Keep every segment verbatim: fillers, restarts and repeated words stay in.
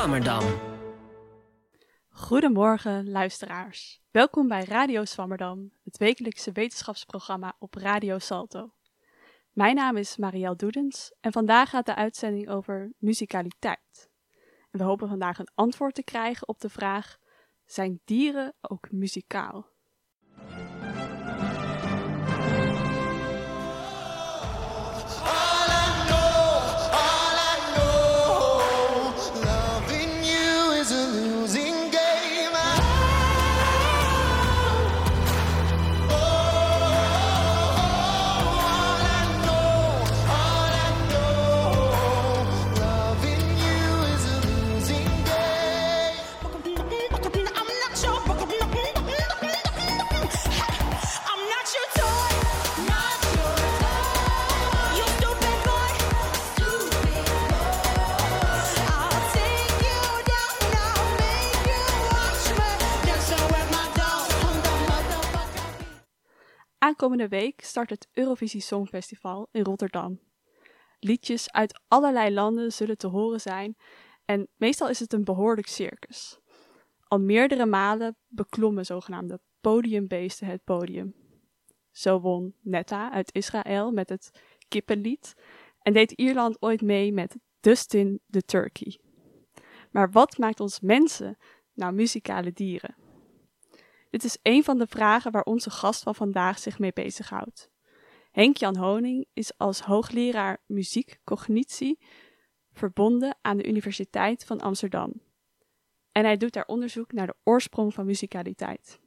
Swammerdam. Goedemorgen, luisteraars. Welkom bij Radio Swammerdam, het wekelijkse wetenschapsprogramma op Radio Salto. Mijn naam is Marielle Doedens en vandaag gaat de uitzending over musicaliteit. En we hopen vandaag een antwoord te krijgen op de vraag: zijn dieren ook muzikaal? Komende week start het Eurovisie Songfestival in Rotterdam. Liedjes uit allerlei landen zullen te horen zijn en meestal is het een behoorlijk circus. Al meerdere malen beklommen zogenaamde podiumbeesten het podium. Zo won Netta uit Israël met het kippenlied en deed Ierland ooit mee met Dustin the Turkey. Maar wat maakt ons mensen nou muzikale dieren? Dit is een van de vragen waar onze gast van vandaag zich mee bezighoudt. Henk Jan Honing is als hoogleraar muziekcognitie verbonden aan de Universiteit van Amsterdam. En hij doet daar onderzoek naar de oorsprong van musicaliteit.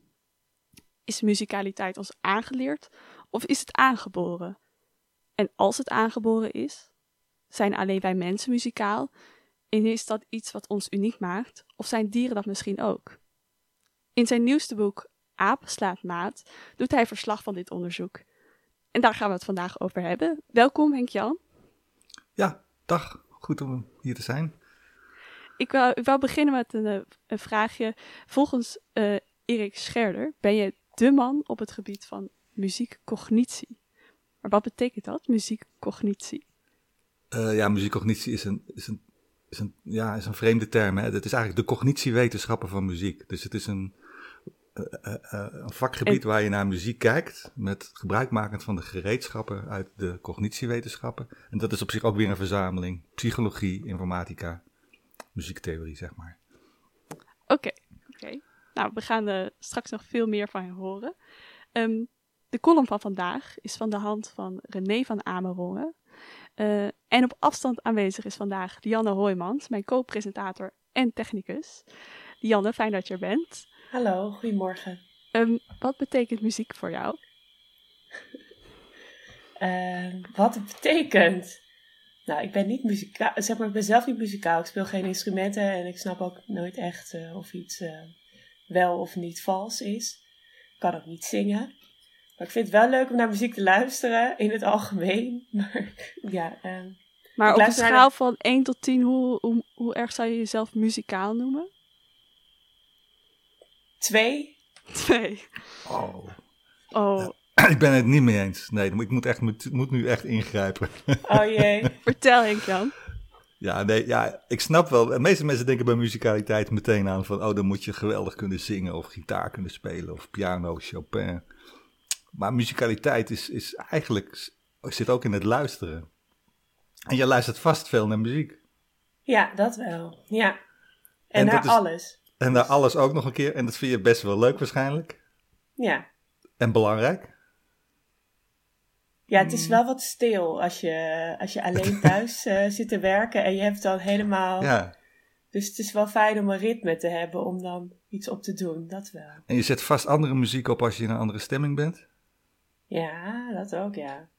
Is musicaliteit ons aangeleerd of is het aangeboren? En als het aangeboren is, zijn alleen wij mensen muzikaal? En is dat iets wat ons uniek maakt of zijn dieren dat misschien ook? In zijn nieuwste boek Aap slaat maat doet hij verslag van dit onderzoek. En daar gaan we het vandaag over hebben. Welkom Henk-Jan. Ja, dag. Goed om hier te zijn. Ik wou, ik wou beginnen met een, een vraagje. Volgens uh, Erik Scherder ben je de man op het gebied van muziekcognitie. Maar wat betekent dat, muziekcognitie? Uh, ja, muziekcognitie is een... Is een... Is een, ja, is een vreemde term. Hè? Het is eigenlijk de cognitiewetenschappen van muziek. Dus het is een, uh, uh, uh, een vakgebied en... waar je naar muziek kijkt, met gebruikmakend van de gereedschappen uit de cognitiewetenschappen. En dat is op zich ook weer een verzameling. Psychologie, informatica, muziektheorie, zeg maar. Oké, okay, okay. Nou, we gaan er straks nog veel meer van je horen. Um, de column van vandaag is van de hand van René van Amerongen. Uh, en op afstand aanwezig is vandaag Janne Hooijmans, mijn co-presentator en technicus. Janne, fijn dat je er bent. Hallo, goedemorgen. Um, wat betekent muziek voor jou? Uh, wat het betekent? Nou, ik ben niet muzikaal, zeg maar, ik ben zelf niet muzikaal. Ik speel geen instrumenten en ik snap ook nooit echt uh, of iets uh, wel of niet vals is. Ik kan ook niet zingen. Maar ik vind het wel leuk om naar muziek te luisteren, in het algemeen. Maar, ja, uh, maar op een schaal de... van één tot tien, hoe, hoe, hoe erg zou je jezelf muzikaal noemen? Twee. Twee. Oh. oh. Uh, ik ben het niet mee eens. Nee, ik moet, echt, moet nu echt ingrijpen. Oh jee. Vertel Henk Jan. Ja, nee, ja, ik snap wel. De meeste mensen denken bij musicaliteit meteen aan van, oh, dan moet je geweldig kunnen zingen of gitaar kunnen spelen of piano, Chopin. Maar musicaliteit is, is eigenlijk, zit ook in het luisteren. En je luistert vast veel naar muziek. Ja, dat wel. Ja. En, en naar alles. En naar alles ook nog een keer. En dat vind je best wel leuk waarschijnlijk. Ja. En belangrijk. Ja, het is wel wat stil als je, als je alleen thuis uh, zit te werken. En je hebt dan helemaal... Ja. Dus het is wel fijn om een ritme te hebben om dan iets op te doen. Dat wel. En je zet vast andere muziek op als je in een andere stemming bent? Ja, dat ook, ja.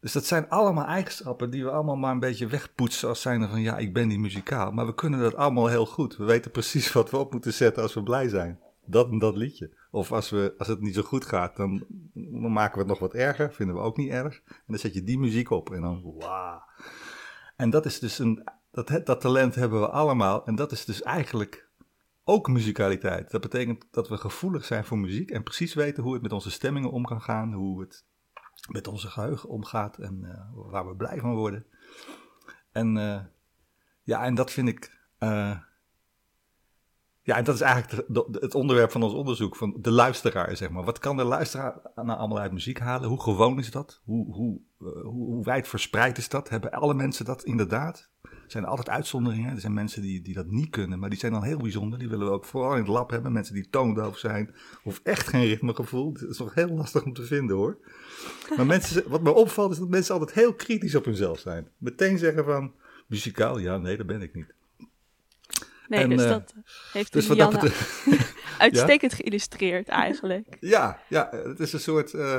Dus dat zijn allemaal eigenschappen die we allemaal maar een beetje wegpoetsen als zijnde van ja, ik ben niet muzikaal. Maar we kunnen dat allemaal heel goed. We weten precies wat we op moeten zetten als we blij zijn. Dat en dat liedje. Of als, we, als het niet zo goed gaat, dan, dan maken we het nog wat erger. Vinden we ook niet erg. En dan zet je die muziek op en dan wauw. En dat is dus een, dat, dat talent hebben we allemaal. En dat is dus eigenlijk ook musicaliteit. Dat betekent dat we gevoelig zijn voor muziek en precies weten hoe het met onze stemmingen om kan gaan, hoe het met onze geheugen omgaat en uh, waar we blij van worden. En uh, ja, en dat vind ik uh, Ja, en dat is eigenlijk de, de, het onderwerp van ons onderzoek, van de luisteraar, zeg maar. Wat kan de luisteraar nou allemaal uit muziek halen? Hoe gewoon is dat? Hoe, hoe, uh, hoe, hoe wijd verspreid is dat? Hebben alle mensen dat inderdaad? Er zijn altijd uitzonderingen. Er zijn mensen die, die dat niet kunnen, maar die zijn dan heel bijzonder. Die willen we ook vooral in het lab hebben. Mensen die toondoof zijn of echt geen ritmegevoel. Dat is nog heel lastig om te vinden, hoor. Maar mensen, wat me opvalt is dat mensen altijd heel kritisch op hunzelf zijn. Meteen zeggen van, muzikaal, ja, nee, dat ben ik niet. Nee, en, dus dat heeft dus Rianna dat betreft... uitstekend ja? geïllustreerd eigenlijk. Ja, ja, het is een soort... Uh...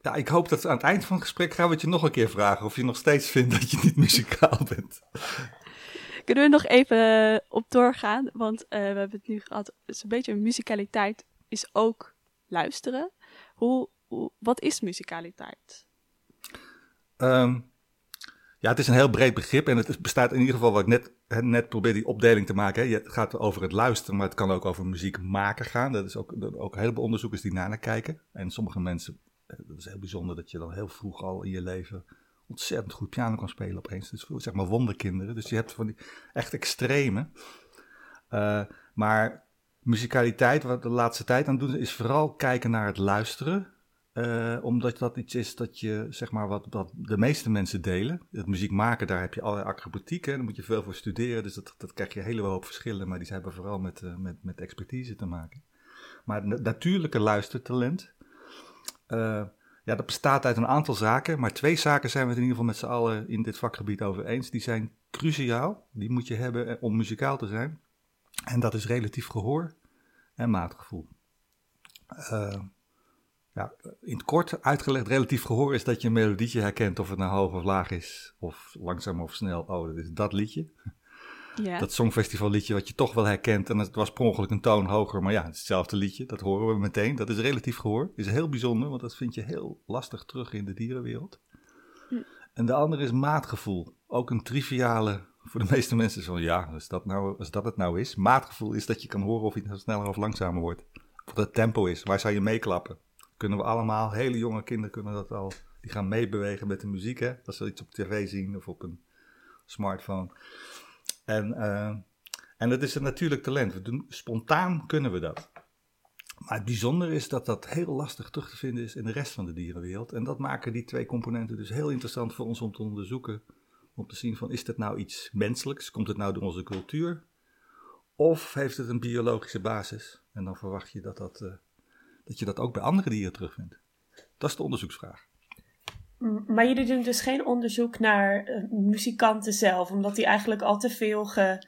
Ja, ik hoop dat aan het eind van het gesprek gaan we het je nog een keer vragen... of je nog steeds vindt dat je niet muzikaal bent. Kunnen we nog even op doorgaan? Want uh, we hebben het nu gehad... Dus een beetje muzikaliteit is ook luisteren. Hoe, hoe, wat is muzikaliteit? Um... Ja, het is een heel breed begrip en het bestaat in ieder geval, wat ik net, net probeer die opdeling te maken. Hè. Het gaat over het luisteren, maar het kan ook over muziek maken gaan. Dat is ook, ook een heleboel onderzoekers die naar kijken. En sommige mensen, dat is heel bijzonder dat je dan heel vroeg al in je leven ontzettend goed piano kan spelen opeens. Dus zeg maar wonderkinderen, dus je hebt van die echt extreme. Uh, maar muzikaliteit, wat de laatste tijd aan het doen is vooral kijken naar het luisteren. Uh, omdat dat iets is dat je, zeg maar, wat, wat de meeste mensen delen. Het muziek maken, daar heb je allerlei acrobatieken. Daar moet je veel voor studeren. Dus dat, dat krijg je een hele hoop verschillen. Maar die hebben vooral met, uh, met, met expertise te maken. Maar het natuurlijke luistertalent. Uh, ja, dat bestaat uit een aantal zaken. Maar twee zaken zijn we het in ieder geval met z'n allen in dit vakgebied over eens. Die zijn cruciaal. Die moet je hebben om muzikaal te zijn. En dat is relatief gehoor en maatgevoel. Uh, Ja, in het kort uitgelegd, relatief gehoor is dat je een melodietje herkent of het nou hoog of laag is, of langzaam of snel. Oh, dat is dat liedje. Ja. Dat songfestival liedje wat je toch wel herkent en het was per ongeluk een toon hoger, maar ja, het is hetzelfde liedje, dat horen we meteen. Dat is relatief gehoor, is heel bijzonder, want dat vind je heel lastig terug in de dierenwereld. Hm. En de andere is maatgevoel, ook een triviale, voor de meeste mensen van ja, als dat, nou, als dat het nou is. Maatgevoel is dat je kan horen of iets sneller of langzamer wordt, of dat het tempo is, waar zou je meeklappen? Kunnen we allemaal, hele jonge kinderen kunnen dat al, die gaan meebewegen met de muziek, hè. Als ze iets op tv zien of op een smartphone. En, uh, en dat is een natuurlijk talent. We doen, spontaan kunnen we dat. Maar het bijzondere is dat dat heel lastig terug te vinden is in de rest van de dierenwereld. En dat maken die twee componenten dus heel interessant voor ons om te onderzoeken. Om te zien van, is dat nou iets menselijks? Komt het nou door onze cultuur? Of heeft het een biologische basis? En dan verwacht je dat dat... Uh, dat je dat ook bij andere dieren terugvindt. Dat is de onderzoeksvraag. Maar jullie doen dus geen onderzoek naar uh, muzikanten zelf, omdat die eigenlijk al te veel ge,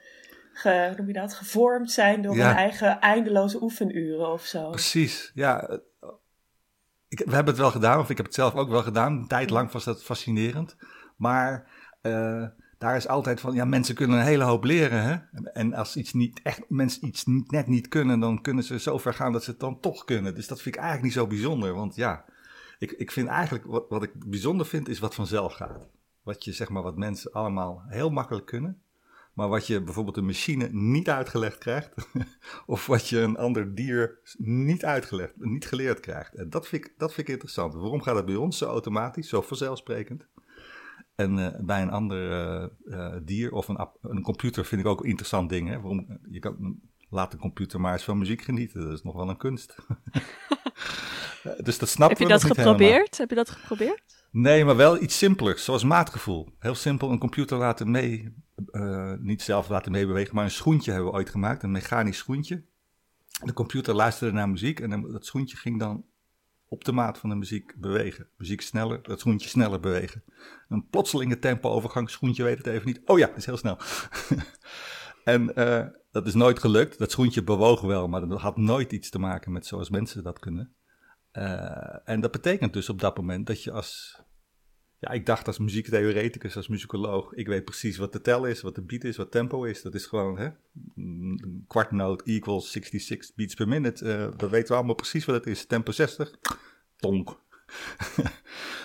ge, hoe noem je dat, gevormd zijn door ja. hun eigen eindeloze oefenuren of zo. Precies, ja. Ik, we hebben het wel gedaan, of ik heb het zelf ook wel gedaan. Een tijd lang was dat fascinerend. Maar uh, daar is altijd van, ja, mensen kunnen een hele hoop leren, hè? En als iets niet echt, mensen iets niet, net niet kunnen, dan kunnen ze zo ver gaan dat ze het dan toch kunnen. Dus dat vind ik eigenlijk niet zo bijzonder, want ja, ik, ik vind eigenlijk, wat, wat ik bijzonder vind, is wat vanzelf gaat. Wat je, zeg maar, wat mensen allemaal heel makkelijk kunnen, maar wat je bijvoorbeeld een machine niet uitgelegd krijgt, of wat je een ander dier niet uitgelegd, niet geleerd krijgt. En dat vind ik, dat vind ik interessant. Waarom gaat dat bij ons zo automatisch, zo vanzelfsprekend? En uh, bij een ander uh, uh, dier of een, ap- een computer vind ik ook interessant ding. Hè? Waarom, je kan, laat een computer maar eens van muziek genieten. Dat is nog wel een kunst. Dus dat snappen we nog niet helemaal. Heb je dat geprobeerd? Nee, maar wel iets simpelers, zoals maatgevoel. Heel simpel, een computer laten mee, uh, niet zelf laten meebewegen, maar een schoentje hebben we ooit gemaakt. Een mechanisch schoentje. De computer luisterde naar muziek en dat schoentje ging dan op de maat van de muziek bewegen. Muziek sneller, dat schoentje sneller bewegen. Een plotselinge tempo-overgang, schoentje weet het even niet. Oh ja, dat is heel snel. en uh, dat is nooit gelukt. Dat schoentje bewoog wel, maar dat had nooit iets te maken met zoals mensen dat kunnen. Uh, en dat betekent dus op dat moment dat je als... Ja, ik dacht als muziektheoreticus, als muzikoloog, ik weet precies wat de tel is, wat de beat is, wat tempo is. Dat is gewoon, hè, een kwartnoot equals zesenzestig beats per minute. Uh, dat weten we allemaal precies wat het is. Tempo zestig, tonk.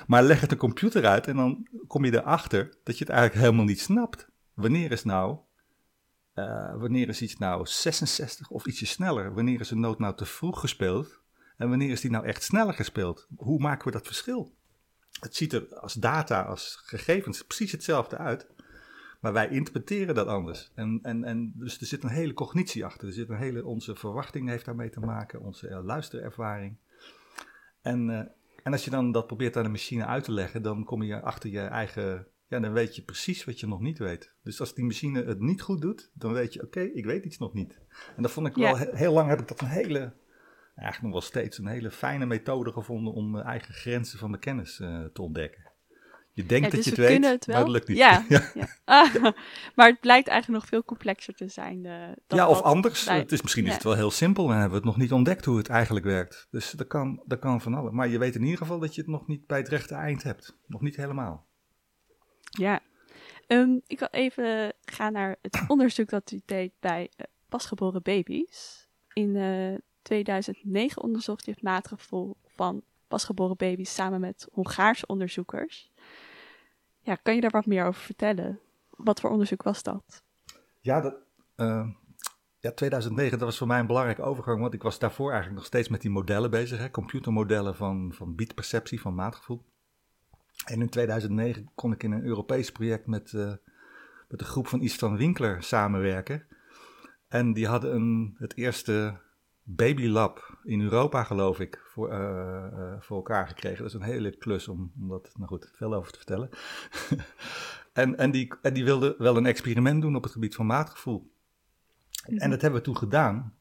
Maar leg het de computer uit en dan kom je erachter dat je het eigenlijk helemaal niet snapt. Wanneer is nou, uh, wanneer is iets nou zesenzestig of ietsje sneller? Wanneer is een noot nou te vroeg gespeeld? En wanneer is die nou echt sneller gespeeld? Hoe maken we dat verschil? Het ziet er als data, als gegevens, precies hetzelfde uit. Maar wij interpreteren dat anders. En, en, en dus er zit een hele cognitie achter. Er zit een hele, onze verwachting heeft daarmee te maken. Onze uh, luisterervaring. En, uh, en als je dan dat probeert aan de machine uit te leggen, dan kom je achter je eigen... Ja, dan weet je precies wat je nog niet weet. Dus als die machine het niet goed doet, dan weet je, oké, okay, ik weet iets nog niet. En dat vond ik wel, yeah. heel lang heb ik dat een hele... Eigenlijk nog wel steeds een hele fijne methode gevonden om eigen grenzen van de kennis uh, te ontdekken. Je denkt ja, dat dus je het weet, het maar dat lukt niet. Ja, ja. Ja. Ah, ja. Maar het blijkt eigenlijk nog veel complexer te zijn. Uh, dan ja, of anders. Blijkt. Het is, misschien ja. is het wel heel simpel en hebben we het nog niet ontdekt hoe het eigenlijk werkt. Dus dat kan, dat kan van alles. Maar je weet in ieder geval dat je het nog niet bij het rechte eind hebt. Nog niet helemaal. Ja. Um, ik wil even gaan naar het onderzoek dat u deed bij uh, pasgeboren baby's. In... Uh, tweeduizend negen onderzocht je het maatgevoel van pasgeboren baby's samen met Hongaarse onderzoekers. Ja, kan je daar wat meer over vertellen? Wat voor onderzoek was dat? Ja, dat, uh, ja tweeduizend negen, dat was voor mij een belangrijke overgang, want ik was daarvoor eigenlijk nog steeds met die modellen bezig, hè, computermodellen van, van biedperceptie, van maatgevoel. En in tweeduizend negen kon ik in een Europees project met, uh, met de groep van István Winkler samenwerken. En die hadden een, het eerste... Babylab in Europa, geloof ik, voor, uh, uh, voor elkaar gekregen. Dat is een hele klus om, om dat, nou goed, veel over te vertellen. en, en, die, en die wilde wel een experiment doen op het gebied van maatgevoel. Mm-hmm. En dat hebben we toen gedaan.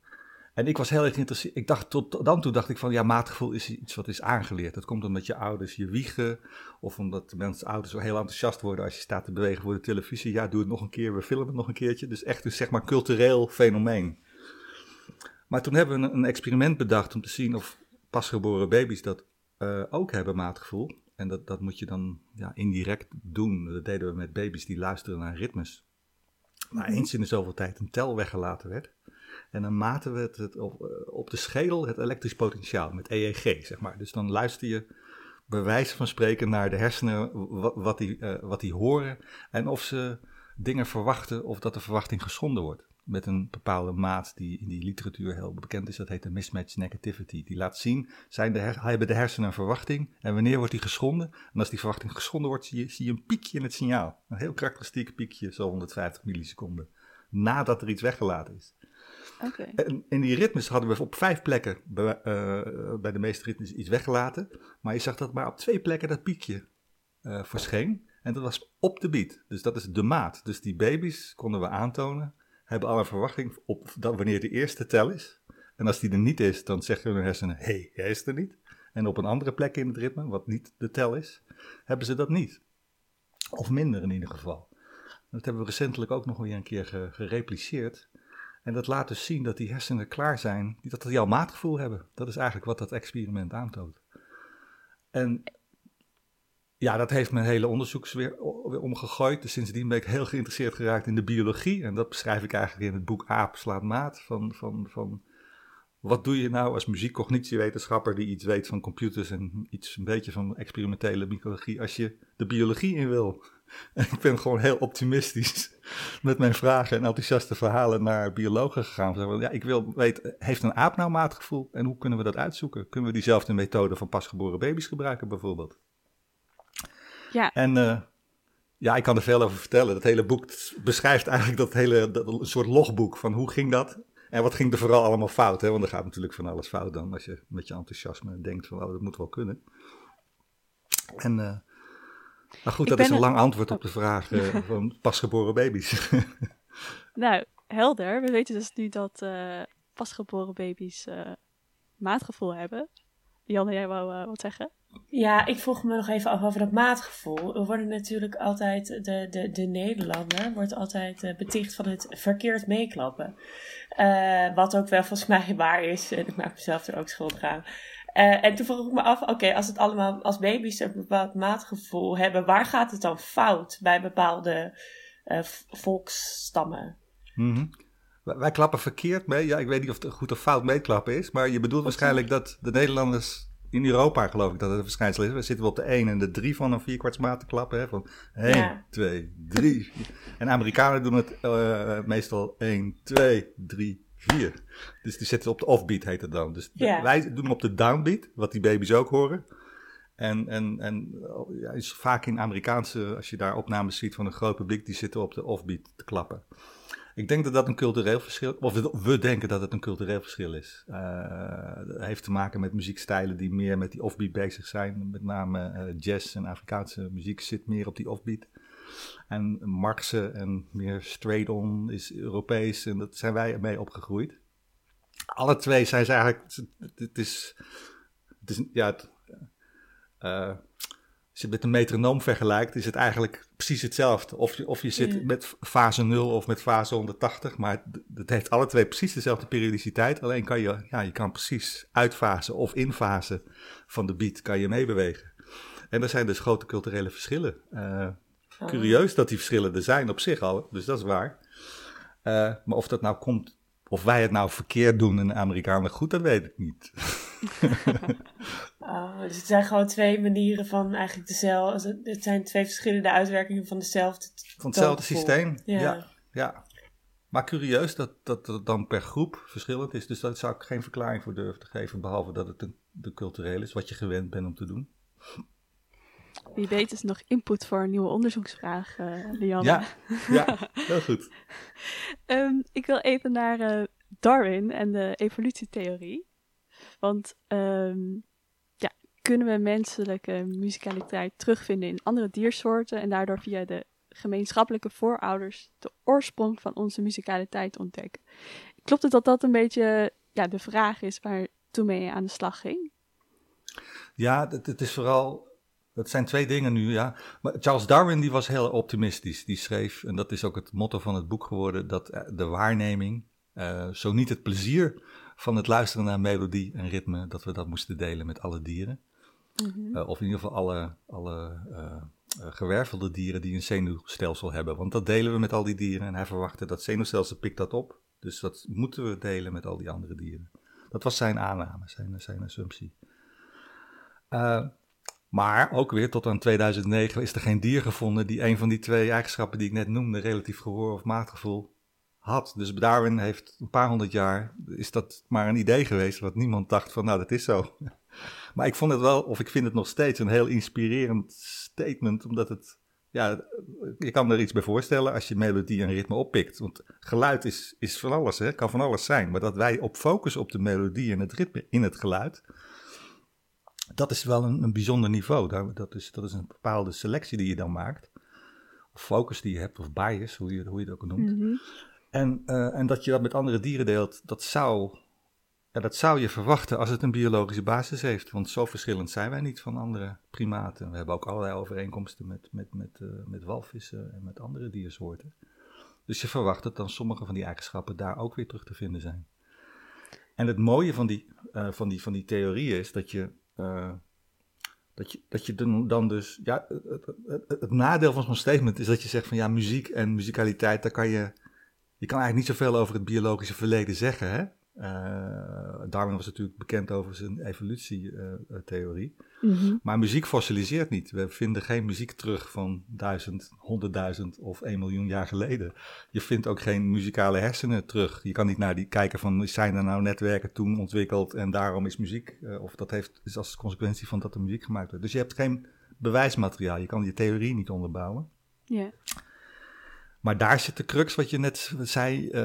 En ik was heel erg geïnteresseerd. Ik dacht, tot dan toe dacht ik van, ja, maatgevoel is iets wat is aangeleerd. Dat komt omdat je ouders je wiegen. Of omdat mensen ouders zo heel enthousiast worden als je staat te bewegen voor de televisie. Ja, doe het nog een keer, we filmen het nog een keertje. Dus echt een, zeg maar, cultureel fenomeen. Maar toen hebben we een experiment bedacht om te zien of pasgeboren baby's dat uh, ook hebben, maatgevoel. En dat, dat moet je dan ja, indirect doen. Dat deden we met baby's die luisteren naar ritmes. Maar eens in de zoveel tijd een tel weggelaten werd. En dan maten we het, het op, op de schedel het elektrisch potentiaal met E E G, zeg maar. Dus dan luister je bij wijze van spreken naar de hersenen, wat, wat, die, uh, wat die horen. En of ze dingen verwachten of dat de verwachting geschonden wordt. Met een bepaalde maat die in die literatuur heel bekend is. Dat heet de mismatch negativity. Die laat zien, zijn de her- hebben de hersenen een verwachting. En wanneer wordt die geschonden? En als die verwachting geschonden wordt, zie je, zie je een piekje in het signaal. Een heel karakteristiek piekje, zo honderdvijftig milliseconden. Nadat er iets weggelaten is. Okay. En in die ritmes hadden we op vijf plekken, bij, uh, bij de meeste ritmes, iets weggelaten. Maar je zag dat maar op twee plekken dat piekje uh, verscheen. En dat was op de beat. Dus dat is de maat. Dus die baby's konden we aantonen. Hebben alle verwachting op dat wanneer de eerste tel is. En als die er niet is, dan zeggen hun hersenen, hé, hey, hij is er niet. En op een andere plek in het ritme, wat niet de tel is, hebben ze dat niet. Of minder in ieder geval. Dat hebben we recentelijk ook nog weer een keer gerepliceerd. En dat laat dus zien dat die hersenen klaar zijn, dat die al maatgevoel hebben. Dat is eigenlijk wat dat experiment aantoont. En... Ja, dat heeft mijn hele onderzoek weer, weer omgegooid. Dus sindsdien ben ik heel geïnteresseerd geraakt in de biologie. En dat beschrijf ik eigenlijk in het boek Aap slaat maat. Van, van, van wat doe je nou als muziekcognitiewetenschapper die iets weet van computers en iets een beetje van experimentele mycologie als je de biologie in wil? En ik ben gewoon heel optimistisch met mijn vragen en enthousiaste verhalen naar biologen gegaan. Ja, ik wil weten, heeft een aap nou maatgevoel en hoe kunnen we dat uitzoeken? Kunnen we diezelfde methode van pasgeboren baby's gebruiken bijvoorbeeld? Ja. En uh, ja, ik kan er veel over vertellen. Dat hele boek beschrijft eigenlijk dat hele dat, een soort logboek van hoe ging dat? En wat ging er vooral allemaal fout? Hè? Want er gaat natuurlijk van alles fout dan als je met je enthousiasme denkt van oh, dat moet wel kunnen. En uh, maar goed, dat is een het... lang antwoord op de vraag uh, van pasgeboren baby's. Nou, helder. We weten dus nu dat uh, pasgeboren baby's uh, maatgevoel hebben. Janne, jij wou uh, wat zeggen? Ja, ik vroeg me nog even af over dat maatgevoel. We worden natuurlijk altijd, de, de, de Nederlander wordt altijd beticht van het verkeerd meeklappen. Uh, wat ook wel volgens mij waar is. En ik maak mezelf er ook schuldig aan. Uh, en toen vroeg ik me af, oké, okay, als het allemaal als baby's een bepaald maatgevoel hebben, waar gaat het dan fout bij bepaalde uh, volksstammen? Mm-hmm. Wij klappen verkeerd mee. Ja, ik weet niet of het goed of fout meeklappen is, maar je bedoelt waarschijnlijk dat de Nederlanders... In Europa geloof ik dat het een verschijnsel is. We zitten wel op de één en de drie van een vierkwartsmaat te klappen. Hè? Van één, twee, drie. En Amerikanen doen het uh, meestal één, twee, drie, vier. Dus die zitten op de offbeat heet het dan. Dus yeah. Wij doen hem op de downbeat, wat die baby's ook horen. En, en, en ja, is vaak in Amerikaanse, als je daar opnames ziet van een groot publiek, die zitten op de offbeat te klappen. Ik denk dat dat een cultureel verschil, of we denken dat het een cultureel verschil is. Uh, dat heeft te maken met muziekstijlen die meer met die offbeat bezig zijn. Met name uh, jazz en Afrikaanse muziek zit meer op die offbeat. En Marxen en meer straight on is Europees en dat zijn wij mee opgegroeid. Alle twee zijn ze eigenlijk, het is, het is ja... Het, Uh, als je het met een metronoom vergelijkt, is het eigenlijk precies hetzelfde. Of je, of je zit mm. met fase nul of met fase honderdtachtig, maar het heeft alle twee precies dezelfde periodiciteit. Alleen kan je, ja, je kan precies uitfasen of infasen van de beat kan je meebewegen. En er zijn dus grote culturele verschillen. Uh, oh. Curieus dat die verschillen er zijn op zich al, dus dat is waar. Uh, maar of dat nou komt, of wij het nou verkeerd doen en de Amerikanen goed, dat weet ik niet. Oh, dus het zijn gewoon twee manieren van eigenlijk dezelfde. Het zijn twee verschillende uitwerkingen van dezelfde. Van hetzelfde systeem, ja. Ja, ja. Maar curieus dat, dat dat dan per groep verschillend is. Dus daar zou ik geen verklaring voor durven te geven, behalve dat het een, de cultureel is, wat je gewend bent om te doen. Wie weet is nog input voor een nieuwe onderzoeksvraag, uh, Lianne. Ja, ja, heel goed. um, ik wil even naar uh, Darwin en de evolutietheorie. Want um, ja, kunnen we menselijke musicaliteit terugvinden in andere diersoorten en daardoor via de gemeenschappelijke voorouders de oorsprong van onze musicaliteit ontdekken? Klopt het dat dat een beetje ja, de vraag is waar toen mee aan de slag ging? Ja, het is vooral... Dat zijn twee dingen nu, ja. Maar Charles Darwin die was heel optimistisch. Die schreef, en dat is ook het motto van het boek geworden, dat de waarneming, uh, zo niet het plezier van het luisteren naar melodie en ritme, dat we dat moesten delen met alle dieren. Mm-hmm. Uh, of in ieder geval alle, alle uh, uh, gewervelde dieren die een zenuwstelsel hebben. Want dat delen we met al die dieren en hij verwachtte dat zenuwstelsel pikt dat op. Dus dat moeten we delen met al die andere dieren. Dat was zijn aanname, zijn, zijn assumptie. Uh, maar ook weer tot aan tweeduizend negen is er geen dier gevonden die een van die twee eigenschappen die ik net noemde, relatief gehoor of maatgevoel, had. Dus Darwin heeft een paar honderd jaar, is dat maar een idee geweest, wat niemand dacht van nou dat is zo. Maar ik vond het wel, of ik vind het nog steeds een heel inspirerend statement, omdat het, ja, je kan er iets bij voorstellen als je melodie en ritme oppikt. Want geluid is, is van alles, hè? Kan van alles zijn. Maar dat wij op focussen op de melodie en het ritme in het geluid, dat is wel een, een bijzonder niveau. Dat is, dat is een bepaalde selectie die je dan maakt. Of focus die je hebt, of bias, hoe je, hoe je het ook noemt. Mm-hmm. En, uh, en dat je dat met andere dieren deelt, dat zou, ja, dat zou je verwachten als het een biologische basis heeft. Want zo verschillend zijn wij niet van andere primaten. We hebben ook allerlei overeenkomsten met, met, met, uh, met walvissen en met andere diersoorten. Dus je verwacht dat dan sommige van die eigenschappen daar ook weer terug te vinden zijn. En het mooie van die, uh, van die, van die theorie is dat je... Uh, dat je, dat je dan dus, ja, het, het, het nadeel van zo'n statement is dat je zegt van ja, muziek en musicaliteit, daar kan je, je kan eigenlijk niet zoveel over het biologische verleden zeggen, hè. Uh, Darwin was natuurlijk bekend over zijn evolutietheorie, mm-hmm. maar muziek fossiliseert niet. We vinden geen muziek terug van duizend, honderdduizend of één miljoen jaar geleden. Je vindt ook geen muzikale hersenen terug. Je kan niet naar die kijken van zijn er nou netwerken toen ontwikkeld en daarom is muziek, uh, of dat heeft, is als consequentie van dat er muziek gemaakt wordt. Dus je hebt geen bewijsmateriaal, je kan je theorie niet onderbouwen. Ja. Yeah. Maar daar zit de crux, wat je net zei uh,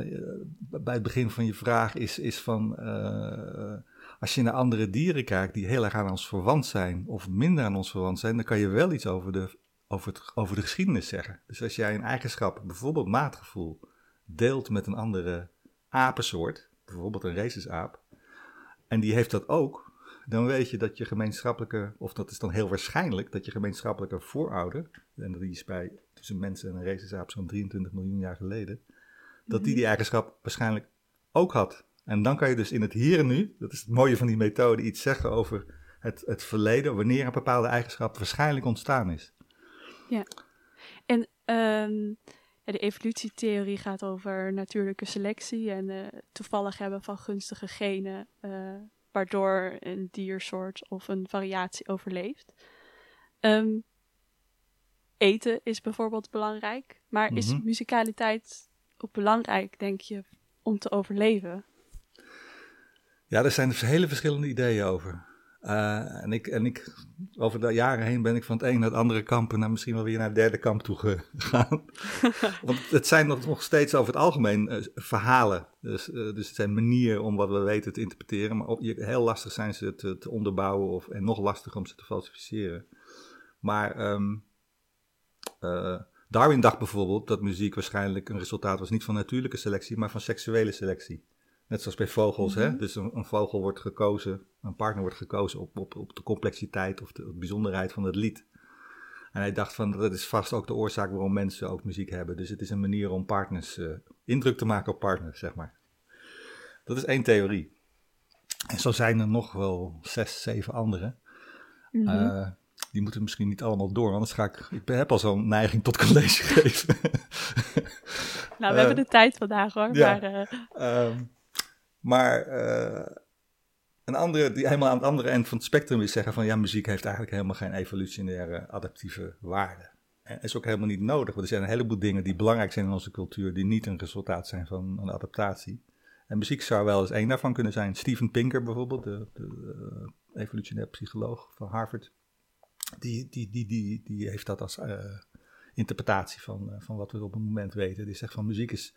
uh, bij het begin van je vraag, is, is van uh, als je naar andere dieren kijkt die heel erg aan ons verwant zijn of minder aan ons verwant zijn, dan kan je wel iets over de, over het, over de geschiedenis zeggen. Dus als jij een eigenschap, bijvoorbeeld maatgevoel, deelt met een andere apensoort, bijvoorbeeld een rhesusaap, en die heeft dat ook, dan weet je dat je gemeenschappelijke, of dat is dan heel waarschijnlijk, dat je gemeenschappelijke voorouder, en dat is bij tussen mensen en een rhesusaap zo'n drieëntwintig miljoen jaar geleden, dat die die eigenschap waarschijnlijk ook had. En dan kan je dus in het hier en nu, dat is het mooie van die methode, iets zeggen over het, het verleden, wanneer een bepaalde eigenschap waarschijnlijk ontstaan is. Ja, en um, de evolutietheorie gaat over natuurlijke selectie en uh, toevallig hebben van gunstige genen, uh, waardoor een diersoort of een variatie overleeft. Um, eten is bijvoorbeeld belangrijk, maar is mm-hmm. musicaliteit ook belangrijk, denk je, om te overleven? Ja, er zijn hele verschillende ideeën over. Uh, en, ik, en ik, over de jaren heen ben ik van het een naar het andere kamp en dan misschien wel weer naar het derde kamp toe gegaan. Want het zijn nog steeds over het algemeen uh, verhalen. Dus, uh, dus het zijn manieren om wat we weten te interpreteren. Maar op, heel lastig zijn ze te, te onderbouwen of, en nog lastiger om ze te falsificeren. Maar um, uh, Darwin dacht bijvoorbeeld dat muziek waarschijnlijk een resultaat was niet van natuurlijke selectie, maar van seksuele selectie. Net zoals bij vogels, mm-hmm. hè? Dus een, een vogel wordt gekozen, een partner wordt gekozen op, op, op de complexiteit of de, de bijzonderheid van het lied. En hij dacht van, dat is vast ook de oorzaak waarom mensen ook muziek hebben. Dus het is een manier om partners, uh, indruk te maken op partners, zeg maar. Dat is één theorie. En zo zijn er nog wel zes, zeven andere. Mm-hmm. Uh, die moeten misschien niet allemaal door, anders ga ik... Ik heb al zo'n neiging tot college geven. Nou, we uh, hebben de tijd vandaag hoor, ja, maar... Uh... Um, Maar uh, een andere die helemaal aan het andere eind van het spectrum is zeggen van ja, muziek heeft eigenlijk helemaal geen evolutionaire adaptieve waarde. En is ook helemaal niet nodig, want er zijn een heleboel dingen die belangrijk zijn in onze cultuur die niet een resultaat zijn van een adaptatie. En muziek zou wel eens één daarvan kunnen zijn. Steven Pinker bijvoorbeeld, de, de uh, evolutionair psycholoog van Harvard, die, die, die, die, die heeft dat als uh, interpretatie van, uh, van wat we op het moment weten. Die zegt van muziek is...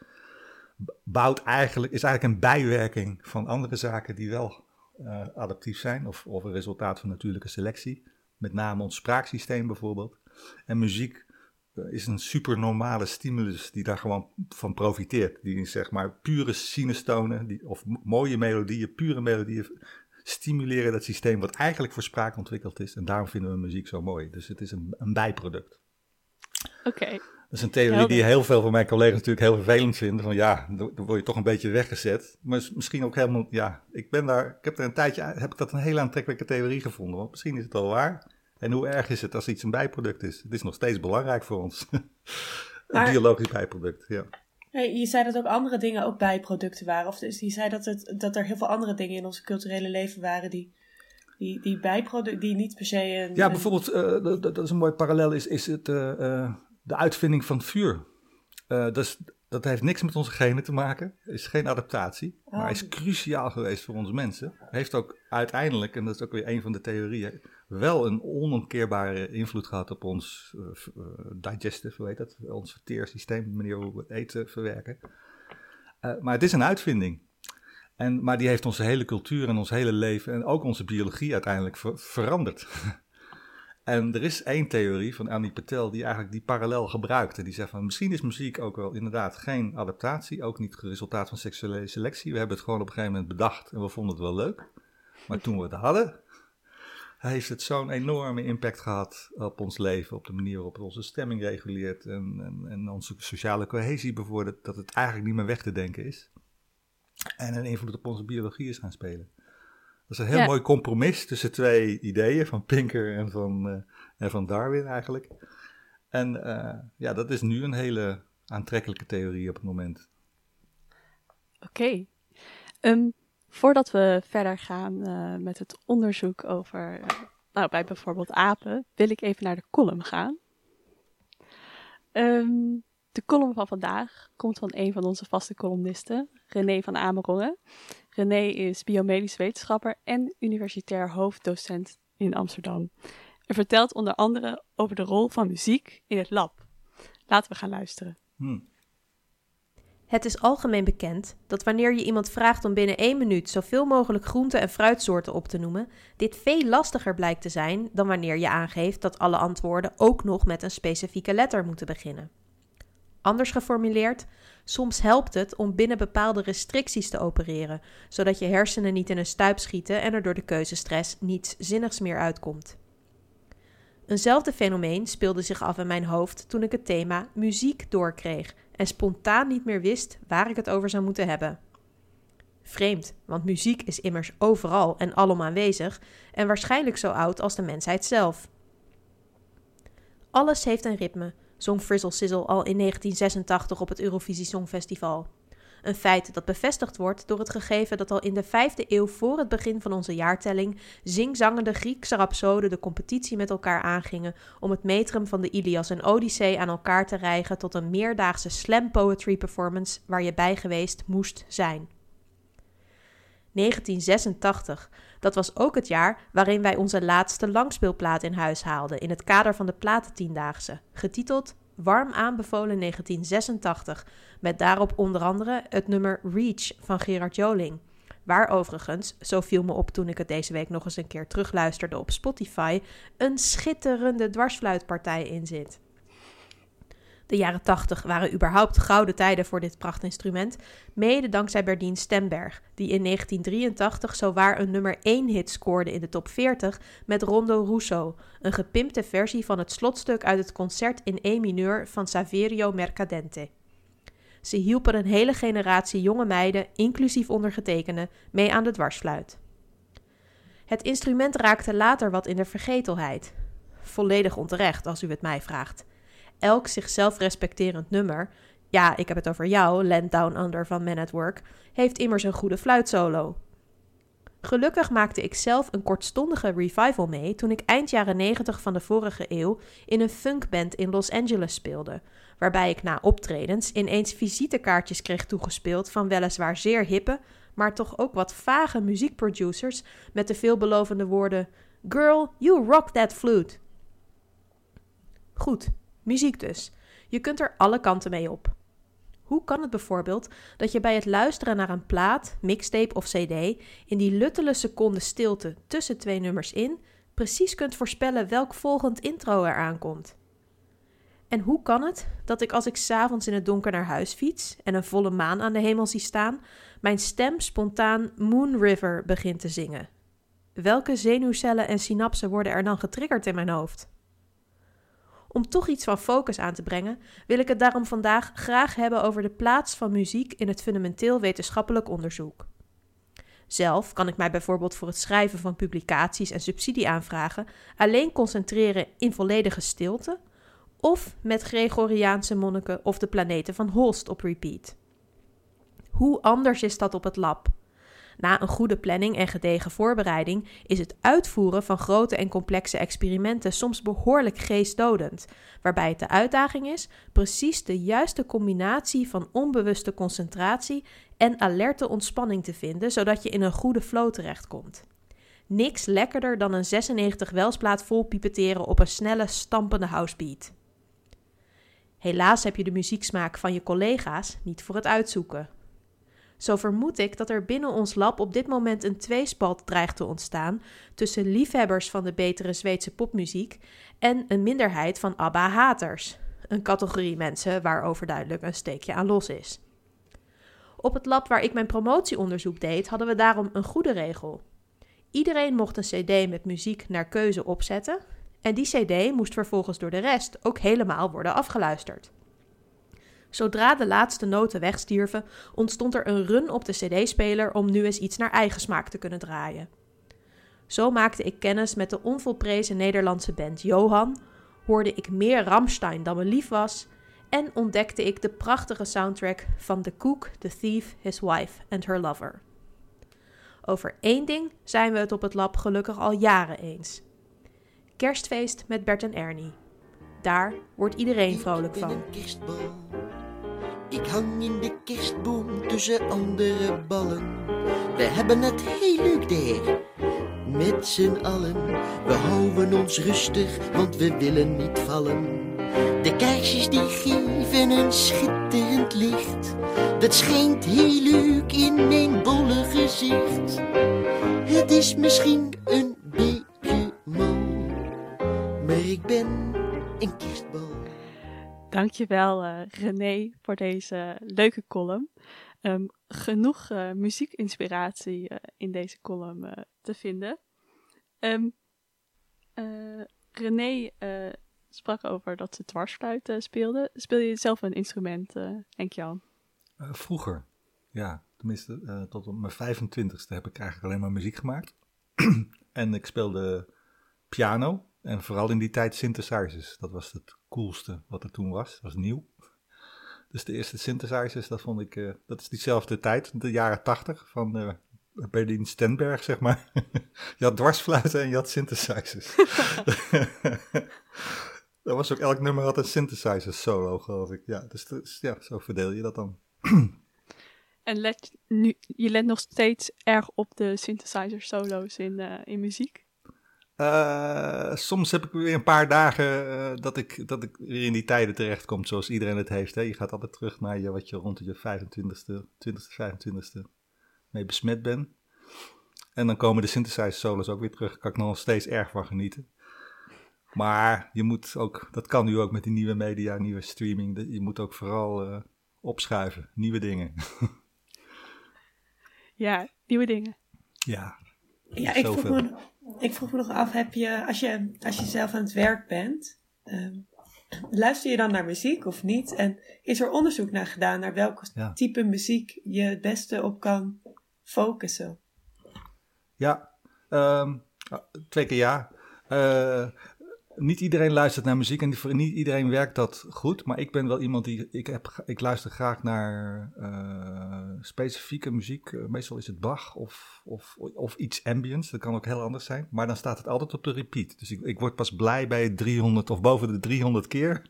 bouwt eigenlijk, is eigenlijk een bijwerking van andere zaken die wel uh, adaptief zijn, of, of een resultaat van natuurlijke selectie, met name ons spraaksysteem bijvoorbeeld. En muziek uh, is een supernormale stimulus die daar gewoon van profiteert, die zeg maar pure sinustonen die, of m- mooie melodieën, pure melodieën stimuleren dat systeem wat eigenlijk voor spraak ontwikkeld is en daarom vinden we muziek zo mooi. Dus het is een, een bijproduct. Oké. Okay. Dat is een theorie die heel veel van mijn collega's natuurlijk heel vervelend vinden. Van ja, dan word je toch een beetje weggezet. Maar misschien ook helemaal, ja, ik ben daar, ik heb er een tijdje, heb ik dat een hele aantrekkelijke theorie gevonden. Want misschien is het al waar. En hoe erg is het als iets een bijproduct is? Het is nog steeds belangrijk voor ons. Maar, een biologisch bijproduct, ja. Je zei dat ook andere dingen ook bijproducten waren. Of dus je zei dat, het, dat er heel veel andere dingen in ons culturele leven waren die... Die, die bijproduct, die niet per se... Een, ja, bijvoorbeeld, uh, dat, dat is een mooi parallel, is, is het uh, uh, de uitvinding van vuur. Uh, dat, is, dat heeft niks met onze genen te maken, is geen adaptatie, oh. maar is cruciaal geweest voor ons mensen. Heeft ook uiteindelijk, en dat is ook weer een van de theorieën, wel een onomkeerbare invloed gehad op ons uh, digestive, hoe heet dat, ons verteersysteem, de manier hoe we het eten verwerken. Uh, maar het is een uitvinding. En, maar die heeft onze hele cultuur en ons hele leven en ook onze biologie uiteindelijk ver, veranderd. En er is één theorie van Annie Patel die eigenlijk die parallel gebruikte. Die zegt van misschien is muziek ook wel inderdaad geen adaptatie, ook niet het resultaat van seksuele selectie. We hebben het gewoon op een gegeven moment bedacht en we vonden het wel leuk. Maar toen we het hadden, heeft het zo'n enorme impact gehad op ons leven, op de manier waarop het onze stemming reguleert en, en, en onze sociale cohesie bevordert, dat het eigenlijk niet meer weg te denken is. En een invloed op onze biologie is gaan spelen. Dat is een heel ja. mooi compromis tussen twee ideeën. Van Pinker en van, uh, en van Darwin eigenlijk. En uh, ja, dat is nu een hele aantrekkelijke theorie op het moment. Oké. Okay. Um, voordat we verder gaan uh, met het onderzoek over... Uh, nou, bij bijvoorbeeld apen... wil ik even naar de column gaan. Um, de column van vandaag komt van een van onze vaste columnisten... René van Amerongen. René is biomedisch wetenschapper en universitair hoofddocent in Amsterdam. En vertelt onder andere over de rol van muziek in het lab. Laten we gaan luisteren. Hmm. Het is algemeen bekend dat wanneer je iemand vraagt om binnen één minuut zoveel mogelijk groente- en fruitsoorten op te noemen, dit veel lastiger blijkt te zijn dan wanneer je aangeeft dat alle antwoorden ook nog met een specifieke letter moeten beginnen. Anders geformuleerd, soms helpt het om binnen bepaalde restricties te opereren, zodat je hersenen niet in een stuip schieten en er door de keuzestress niets zinnigs meer uitkomt. Eenzelfde fenomeen speelde zich af in mijn hoofd toen ik het thema muziek doorkreeg en spontaan niet meer wist waar ik het over zou moeten hebben. Vreemd, want muziek is immers overal en alom aanwezig en waarschijnlijk zo oud als de mensheid zelf. Alles heeft een ritme, zong Frizzle Sizzle al in negentien zesentachtig op het Eurovisie Songfestival. Een feit dat bevestigd wordt door het gegeven dat al in de vijfde eeuw voor het begin van onze jaartelling zingzangende Griekse rapsoden de competitie met elkaar aangingen om het metrum van de Ilias en Odyssee aan elkaar te rijgen tot een meerdaagse slam poetry performance waar je bij geweest moest zijn. negentien zesentachtig... Dat was ook het jaar waarin wij onze laatste langspeelplaat in huis haalden in het kader van de Platentiendaagse, getiteld Warm aanbevolen negentien zesentachtig, met daarop onder andere het nummer Reach van Gerard Joling. Waar overigens, zo viel me op toen ik het deze week nog eens een keer terugluisterde op Spotify, een schitterende dwarsfluitpartij in zit. De jaren tachtig waren überhaupt gouden tijden voor dit prachtinstrument, mede dankzij Berdien Stenberg, die in negentien drieëntachtig zowaar een nummer één hit scoorde in de top veertig met Rondo Russo, een gepimpte versie van het slotstuk uit het concert in E mineur van Saverio Mercadante. Ze hielpen een hele generatie jonge meiden, inclusief ondergetekende, mee aan de dwarsfluit. Het instrument raakte later wat in de vergetelheid. Volledig onterecht, als u het mij vraagt. Elk zichzelf respecterend nummer, ja, ik heb het over jou, Land Down Under van Man at Work, heeft immers een goede fluitsolo. Gelukkig maakte ik zelf een kortstondige revival mee toen ik eind jaren negentig van de vorige eeuw in een funkband in Los Angeles speelde, waarbij ik na optredens ineens visitekaartjes kreeg toegespeeld van weliswaar zeer hippe, maar toch ook wat vage muziekproducers met de veelbelovende woorden "Girl, you rock that flute." Goed. Muziek dus. Je kunt er alle kanten mee op. Hoe kan het bijvoorbeeld dat je bij het luisteren naar een plaat, mixtape of cd, in die luttele seconde stilte tussen twee nummers in, precies kunt voorspellen welk volgend intro er aankomt? En hoe kan het dat ik als ik 's avonds in het donker naar huis fiets en een volle maan aan de hemel zie staan, mijn stem spontaan Moon River begint te zingen? Welke zenuwcellen en synapsen worden er dan getriggerd in mijn hoofd? Om toch iets van focus aan te brengen, wil ik het daarom vandaag graag hebben over de plaats van muziek in het fundamenteel wetenschappelijk onderzoek. Zelf kan ik mij bijvoorbeeld voor het schrijven van publicaties en subsidieaanvragen alleen concentreren in volledige stilte of met Gregoriaanse monniken of de planeten van Holst op repeat. Hoe anders is dat op het lab? Na een goede planning en gedegen voorbereiding is het uitvoeren van grote en complexe experimenten soms behoorlijk geestdodend, waarbij het de uitdaging is precies de juiste combinatie van onbewuste concentratie en alerte ontspanning te vinden, zodat je in een goede flow terechtkomt. Niks lekkerder dan een zesennegentig welsplaat vol pipeteren op een snelle, stampende housebeat. Helaas heb je de muzieksmaak van je collega's niet voor het uitzoeken. Zo vermoed ik dat er binnen ons lab op dit moment een tweespalt dreigt te ontstaan tussen liefhebbers van de betere Zweedse popmuziek en een minderheid van ABBA-haters, een categorie mensen waar overduidelijk een steekje aan los is. Op het lab waar ik mijn promotieonderzoek deed, hadden we daarom een goede regel. Iedereen mocht een cd met muziek naar keuze opzetten en die cd moest vervolgens door de rest ook helemaal worden afgeluisterd. Zodra de laatste noten wegstierven, ontstond er een run op de cd-speler om nu eens iets naar eigen smaak te kunnen draaien. Zo maakte ik kennis met de onvolprezen Nederlandse band Johan, hoorde ik meer Rammstein dan me lief was en ontdekte ik de prachtige soundtrack van The Cook, The Thief, His Wife and Her Lover. Over één ding zijn we het op het lab gelukkig al jaren eens. Kerstfeest met Bert en Ernie. Daar wordt iedereen vrolijk van. Ik hang in de kerstboom tussen andere ballen. We hebben het heel leuk daar, met z'n allen. We houden ons rustig, want we willen niet vallen. De kaarsjes die geven een schitterend licht. Dat schijnt heel leuk in een bolle gezicht. Het is misschien een beetje mal, maar ik ben een kerstbal. Dankjewel uh, René voor deze leuke column. Um, genoeg uh, muziekinspiratie uh, in deze column uh, te vinden. Um, uh, René uh, sprak over dat ze dwarsfluit uh, speelde. Speel je zelf een instrument, uh, Henk Jan? Uh, vroeger, ja. Tenminste, uh, tot op mijn vijfentwintigste heb ik eigenlijk alleen maar muziek gemaakt. En ik speelde piano. En vooral in die tijd synthesizers. Dat was het coolste wat er toen was. Dat was nieuw. Dus de eerste synthesizers, dat vond ik... Uh, dat is diezelfde tijd, de jaren tachtig, van uh, Berdien Stenberg, zeg maar. Je had dwarsfluiten en je had synthesizers. Dat was ook, elk nummer had een synthesizer solo, geloof ik. Ja, dus, dus ja, zo verdeel je dat dan. En let nu, je let nog steeds erg op de synthesizer solo's in, uh, in muziek? Uh, soms heb ik weer een paar dagen uh, dat, ik, dat ik weer in die tijden terechtkom, zoals iedereen het heeft. Hè? Je gaat altijd terug naar je, wat je rond je vijfentwintigste, twintigste, vijfentwintigste mee besmet bent. En dan komen de synthesizer solos ook weer terug. Daar kan ik nog steeds erg van genieten. Maar je moet ook, dat kan nu ook met die nieuwe media, nieuwe streaming. Je moet ook vooral uh, opschuiven, nieuwe dingen. Ja, nieuwe dingen. Ja, ja ik, vroeg me, ik vroeg me nog af, heb je, als, je, als je zelf aan het werk bent, um, luister je dan naar muziek of niet? En is er onderzoek naar gedaan naar welke ja. type muziek je het beste op kan focussen? Ja, um, twee keer ja. Uh, niet iedereen luistert naar muziek en voor niet iedereen werkt dat goed. Maar ik ben wel iemand die... Ik, heb, ik luister graag naar uh, specifieke muziek. Meestal is het Bach of, of, of iets ambience. Dat kan ook heel anders zijn. Maar dan staat het altijd op de repeat. Dus ik, ik word pas blij bij driehonderd of boven de driehonderd keer.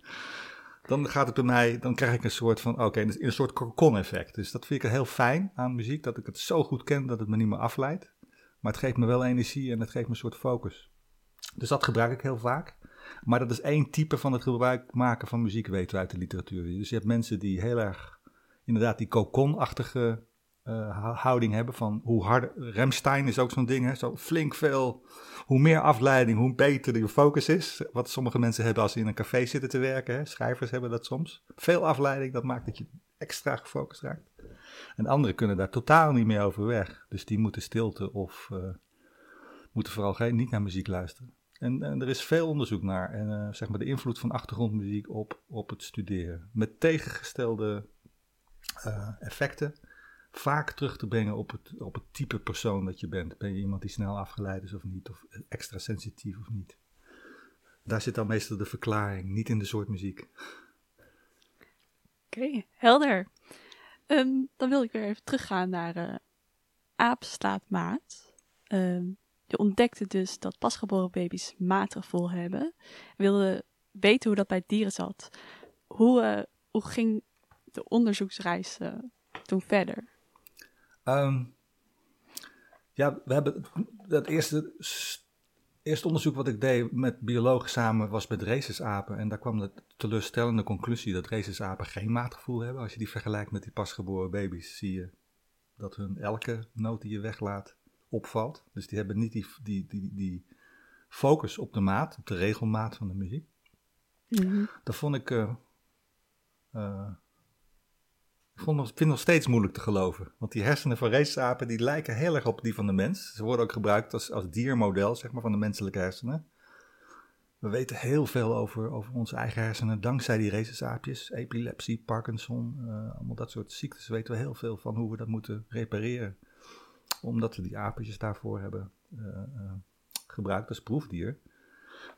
Dan gaat het bij mij... Dan krijg ik een soort van... Oké, okay, een soort cocon-effect. Dus dat vind ik heel fijn aan muziek. Dat ik het zo goed ken dat het me niet meer afleidt. Maar het geeft me wel energie en het geeft me een soort focus. Dus dat gebruik ik heel vaak. Maar dat is één type van het gebruik maken van muziek, weten we uit de literatuur. Dus je hebt mensen die heel erg, inderdaad, die cocon-achtige uh, houding hebben. Van hoe harder. Rammstein is ook zo'n ding, hè? Zo flink veel. Hoe meer afleiding, hoe beter je focus is. Wat sommige mensen hebben als ze in een café zitten te werken. Hè? Schrijvers hebben dat soms. Veel afleiding, dat maakt dat je extra gefocust raakt. En anderen kunnen daar totaal niet meer over weg. Dus die moeten stilte of uh, moeten vooral geen, niet naar muziek luisteren. En, en er is veel onderzoek naar. En uh, zeg maar de invloed van achtergrondmuziek op, op het studeren. Met tegengestelde uh, effecten. Vaak terug te brengen op het, op het type persoon dat je bent. Ben je iemand die snel afgeleid is of niet? Of extra sensitief of niet? Daar zit dan meestal de verklaring. Niet in de soort muziek. Oké, okay, helder. Um, dan wil ik weer even teruggaan naar uh, Aap slaat maat. Um, je ontdekte dus dat pasgeboren baby's maatgevoel hebben. En wilde weten hoe dat bij dieren zat. Hoe, uh, hoe ging de onderzoeksreis uh, toen verder? Um, ja, we hebben dat eerste, eerste onderzoek wat ik deed met biologen samen was met rhesusapen. En daar kwam de teleurstellende conclusie dat rhesusapen geen maatgevoel hebben. Als je die vergelijkt met die pasgeboren baby's, zie je dat hun elke noot die je weglaat opvalt. Dus die hebben niet die, die, die, die focus op de maat, op de regelmaat van de muziek. Mm-hmm. Dat vond ik... Uh, uh, ik vond, vind het nog steeds moeilijk te geloven. Want die hersenen van rhesusapen die lijken heel erg op die van de mens. Ze worden ook gebruikt als, als diermodel zeg maar, van de menselijke hersenen. We weten heel veel over, over onze eigen hersenen dankzij die rhesusaapjes. Epilepsie, Parkinson, uh, allemaal dat soort ziektes weten we heel veel van hoe we dat moeten repareren. Omdat we die aapjes daarvoor hebben uh, uh, gebruikt als proefdier.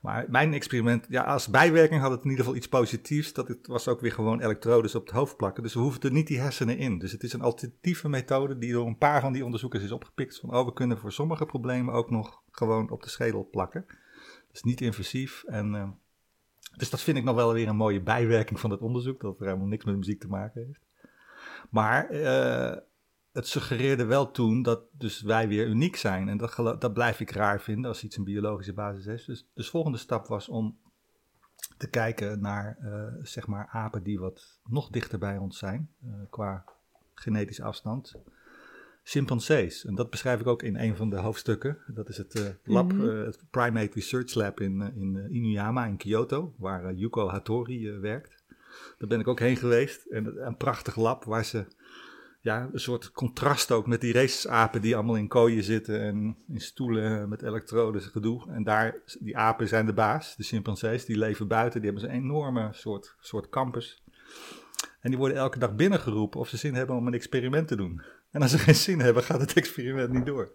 Maar mijn experiment, ja, als bijwerking had het in ieder geval iets positiefs. Dat het was ook weer gewoon elektrodes op het hoofd plakken. Dus we hoefden niet die hersenen in. Dus het is een alternatieve methode die door een paar van die onderzoekers is opgepikt. Van, oh, we kunnen voor sommige problemen ook nog gewoon op de schedel plakken. Dus niet invasief. En, uh, dus dat vind ik nog wel weer een mooie bijwerking van het onderzoek. Dat er helemaal niks met muziek te maken heeft. Maar... Uh, Het suggereerde wel toen dat dus wij weer uniek zijn. En dat, gelo- dat blijf ik raar vinden als iets een biologische basis heeft. Dus de dus volgende stap was om te kijken naar uh, zeg maar apen die wat nog dichter bij ons zijn. Uh, qua genetische afstand. Chimpansees. En dat beschrijf ik ook in een van de hoofdstukken. Dat is het uh, lab, mm-hmm. uh, het Primate Research Lab in, uh, in uh, Inuyama in Kyoto. Waar uh, Yuko Hattori uh, werkt. Daar ben ik ook heen geweest. En een prachtig lab waar ze... Ja, een soort contrast ook met die rhesusapen die allemaal in kooien zitten en in stoelen met elektrodes en gedoe. En daar, die apen zijn de baas, de chimpansees, die leven buiten, die hebben een enorme soort, soort campus. En die worden elke dag binnengeroepen of ze zin hebben om een experiment te doen. En als ze geen zin hebben, gaat het experiment niet door.